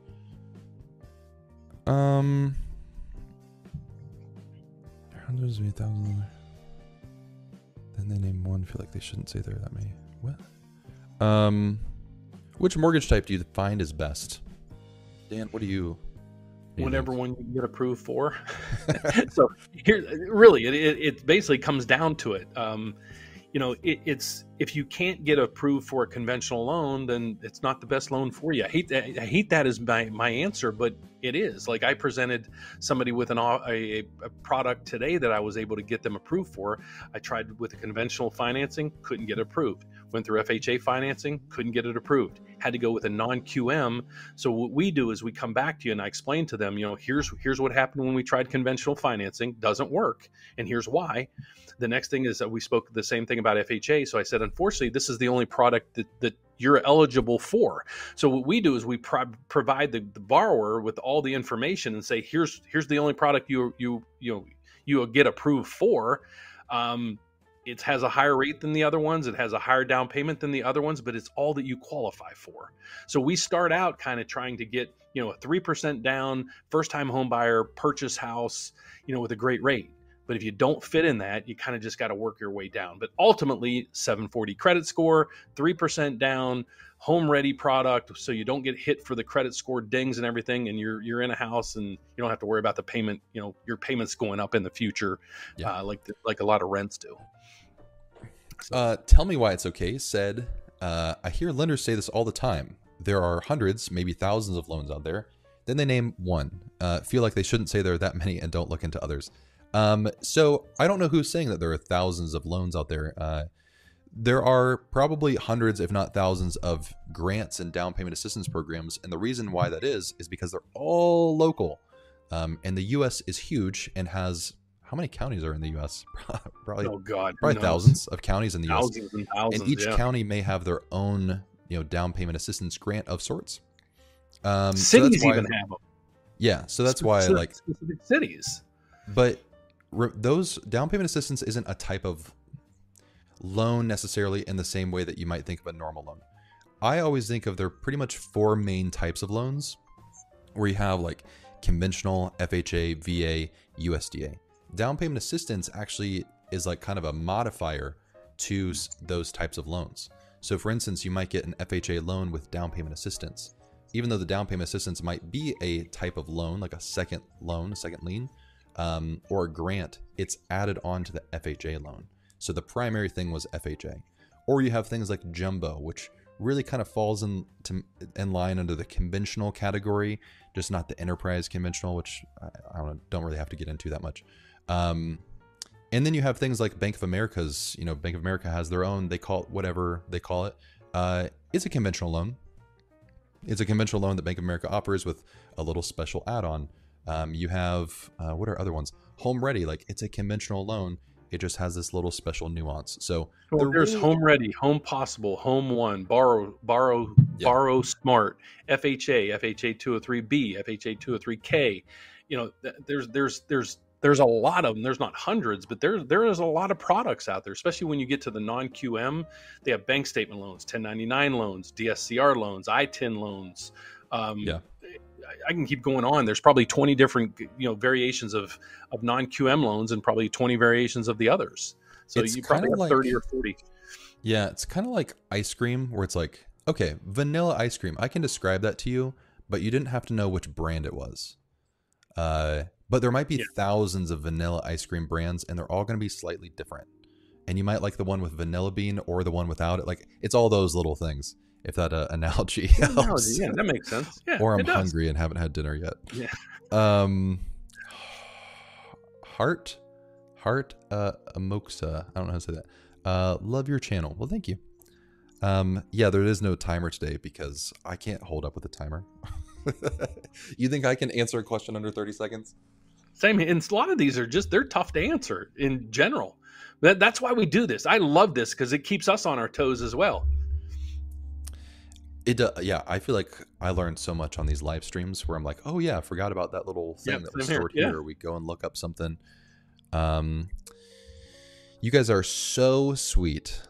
Hundreds of thousands. Then they name one. Feel like they shouldn't say there that many. What? Which mortgage type do you find is best? Dan, what do you? Whatever one you get approved for. So here, really, it basically comes down to it. You know, it's if you can't get approved for a conventional loan, then it's not the best loan for you. I hate that is my answer, but it is. Like I presented somebody with a product today that I was able to get them approved for. I tried with the conventional financing, couldn't get approved. Went through FHA financing, couldn't get it approved. Had to go with a non-QM. So what we do is we come back to you and I explain to them, you know, here's what happened when we tried conventional financing, doesn't work, and here's why. The next thing is that we spoke the same thing about FHA. So I said, unfortunately, this is the only product that you're eligible for. So what we do is we provide the borrower with all the information and say, here's the only product you get approved for. It has a higher rate than the other ones. It has a higher down payment than the other ones, but it's all that you qualify for. So we start out kind of trying to get, you know, a 3% down first time home buyer purchase house, you know, with a great rate. But if you don't fit in that, you kind of just got to work your way down. But ultimately, 740 credit score, 3% down, Home Ready product, so you don't get hit for the credit score dings and everything, and you're in a house and you don't have to worry about the payment. You know, your payment's going up in the future, yeah. like a lot of rents do. So. Tell me why it's okay. Said, I hear lenders say this all the time. There are hundreds, maybe thousands of loans out there. Then they name one. Feel like they shouldn't say there are that many and don't look into others. So I don't know who's saying that there are thousands of loans out there. There are probably hundreds, if not thousands, of grants and down payment assistance programs. And the reason why that is because they're all local. And the US is huge and has, how many counties are in the US? probably thousands of counties in the US. Thousands and thousands, and each county may have their own, you know, down payment assistance grant of sorts. Cities so even have them. Yeah. So that's why I like specific cities, but those down payment assistance isn't a type of loan necessarily in the same way that you might think of a normal loan. I always think of there are pretty much 4 main types of loans where you have like conventional, FHA, VA, USDA. Down payment assistance actually is like kind of a modifier to those types of loans. So for instance, you might get an FHA loan with down payment assistance. Even though the down payment assistance might be a type of loan, like a second loan, a second lien, or a grant, it's added on to the FHA loan. So the primary thing was FHA. Or you have things like jumbo, which really kind of falls in line under the conventional category, just not the enterprise conventional, which I don't really have to get into that much. And then you have things like Bank of America's, you know, Bank of America has their own, they call it whatever they call it. It's a conventional loan. It's a conventional loan that Bank of America offers with a little special add-on. You have, what are other ones? Home Ready, like it's a conventional loan. It just has this little special nuance. So there's really... Home Ready, Home Possible, Home One, Borrow Smart, FHA, FHA 203B, FHA 203K. You know, there's a lot of them. There's not hundreds, but there is a lot of products out there, especially when you get to the non-QM. They have bank statement loans, 1099 loans, DSCR loans, ITIN loans. Yeah. I can keep going on. There's probably 20 different, you know, variations of non-QM loans and probably 20 variations of the others. So it's you probably have like, 30 or 40. Yeah. It's kind of like ice cream where it's like, okay, vanilla ice cream. I can describe that to you, but you didn't have to know which brand it was. But there might be thousands of vanilla ice cream brands and they're all going to be slightly different. And you might like the one with vanilla bean or the one without it. Like it's all those little things. if that analogy helps. Yeah, that makes sense. Yeah, or I'm hungry and haven't had dinner yet. Yeah. Heart Amoxa. I don't know how to say that. Love your channel. Well, thank you. Yeah, there is no timer today because I can't hold up with a timer. You think I can answer a question under 30 seconds? Same. And a lot of these are just, they're tough to answer in general. That's why we do this. I love this because it keeps us on our toes as well. It yeah, I feel like I learned so much on these live streams where I'm like, oh yeah, I forgot about that little thing that was stored here. We go and look up something. You guys are so sweet.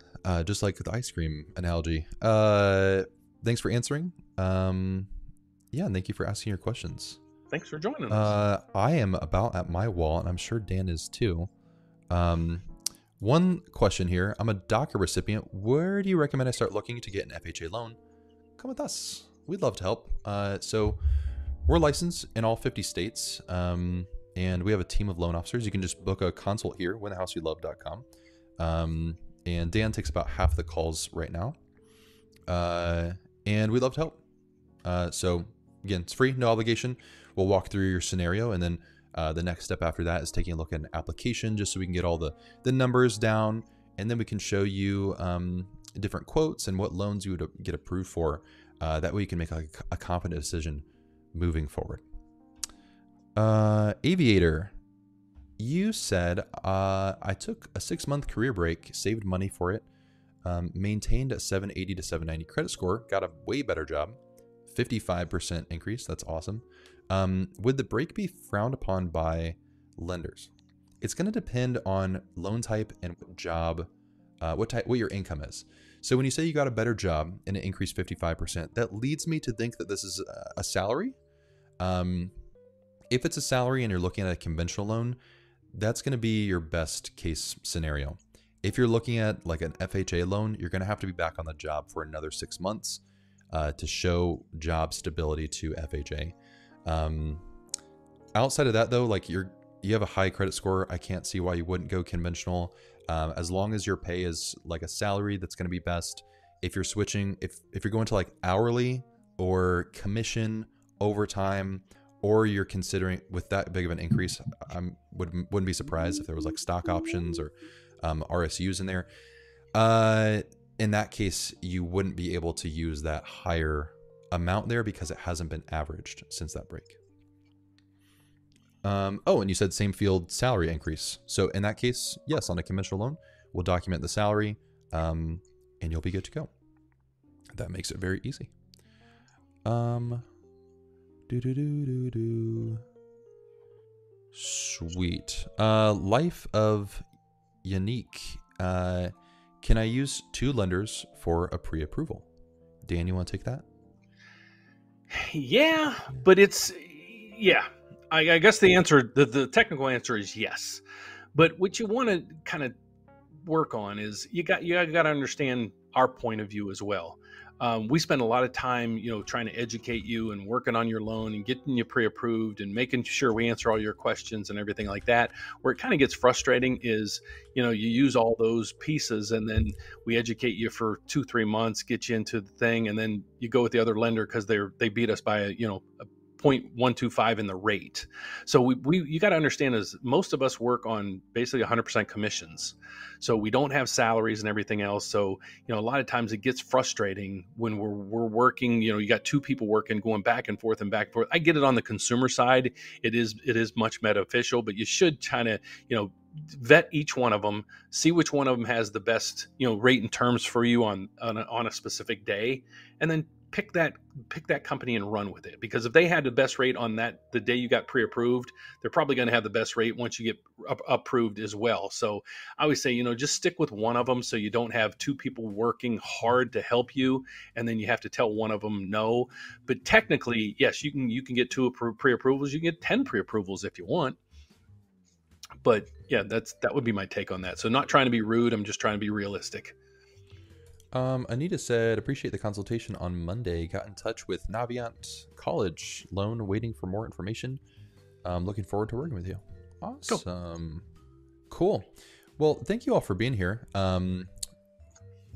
Just like the ice cream analogy. Thanks for answering. Yeah, and thank you for asking your questions. Thanks for joining us. I am about at my wall, and I'm sure Dan is too. One question here. I'm a DACA recipient. Where do you recommend I start looking to get an FHA loan? Come with us. We'd love to help. So we're licensed in all 50 states, and we have a team of loan officers. You can just book a consult here, winthehouseyoulove.com. And Dan takes about half the calls right now. And we'd love to help. So again, it's free, no obligation. We'll walk through your scenario, and then the next step after that is taking a look at an application just so we can get all the numbers down, and then we can show you different quotes and what loans you would get approved for. That way you can make a confident decision moving forward. Aviator, you said, I took a 6-month career break, saved money for it, maintained a 780 to 790 credit score, got a way better job, 55% increase. That's awesome. Would the break be frowned upon by lenders? It's going to depend on loan type and what job, what your income is. So when you say you got a better job and it increased 55%, that leads me to think that this is a salary. If it's a salary and you're looking at a conventional loan, that's going to be your best case scenario. If you're looking at like an FHA loan, you're going to have to be back on the job for another 6 months to show job stability to FHA. Outside of that though, like you have a high credit score. I can't see why you wouldn't go conventional. As long as your pay is like a salary, that's going to be best. If you're switching, if you're going to like hourly or commission overtime, or you're considering with that big of an increase, I wouldn't be surprised if there was like stock options or, RSUs in there. In that case, you wouldn't be able to use that higher amount there because it hasn't been averaged since that break. Oh, and you said same field salary increase. So in that case, yes, on a conventional loan, we'll document the salary, and you'll be good to go. That makes it very easy. Sweet. Life of Unique. Can I use 2 lenders for a pre-approval? Dan, you want to take that? Yeah, but it's, yeah, I guess the answer, the technical answer is yes. But what you want to kind of work on is you got to understand our point of view as well. We spend a lot of time, you know, trying to educate you and working on your loan and getting you pre-approved and making sure we answer all your questions and everything like that. Where it kind of gets frustrating is, you know, you use all those pieces and then we educate you for 2-3 months, get you into the thing, and then you go with the other lender because they beat us by a 0.125 in the rate. So you got to understand is most of us work on basically 100% commissions. So we don't have salaries and everything else. So, you know, a lot of times it gets frustrating when we're working, you know, you got 2 people working, going back and forth and back and forth. I get it on the consumer side. It is much beneficial, but you should kind of, you know, vet each one of them, see which one of them has the best, you know, rate and terms for you on a specific day. And then pick that company and run with it. Because if they had the best rate on that, the day you got pre-approved, they're probably going to have the best rate once you get approved as well. So I always say, you know, just stick with one of them so you don't have 2 people working hard to help you. And then you have to tell one of them no. But technically, yes, you can get 2 pre-approvals. You can get 10 pre-approvals if you want. But yeah, that would be my take on that. So not trying to be rude. I'm just trying to be realistic. Anita said, appreciate the consultation on Monday. Got in touch with Navient college loan, waiting for more information. Looking forward to working with you. Awesome. Cool. Well, thank you all for being here.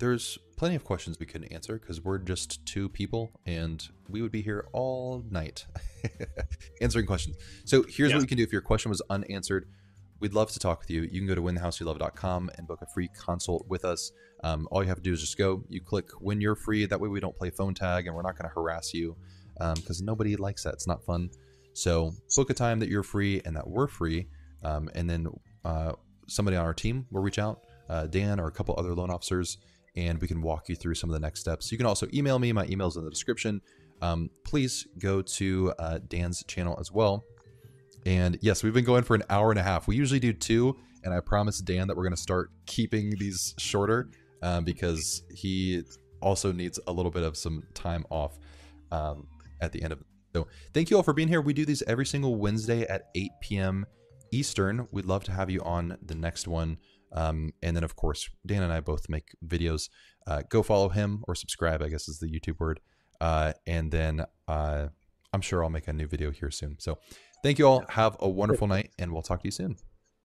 There's plenty of questions we couldn't answer because we're just two people and we would be here all night answering questions. So here's what you can do if your question was unanswered. We'd love to talk with you. You can go to winthehouseyoulove.com and book a free consult with us. All you have to do is just go, you click when you're free. That way we don't play phone tag and we're not going to harass you because nobody likes that. It's not fun. So book a time that you're free and that we're free. And then somebody on our team will reach out, Dan or a couple other loan officers, and we can walk you through some of the next steps. You can also email me. My email's in the description. Please go to Dan's channel as well. And yes, we've been going for an hour and a half. We usually do 2, and I promised Dan that we're going to start keeping these shorter because he also needs a little bit of some time off at the end of it. So thank you all for being here. We do these every single Wednesday at 8 p.m. Eastern. We'd love to have you on the next one. And then, of course, Dan and I both make videos. Go follow him or subscribe, I guess is the YouTube word. And then I'm sure I'll make a new video here soon. So thank you all. Have a wonderful night, and we'll talk to you soon.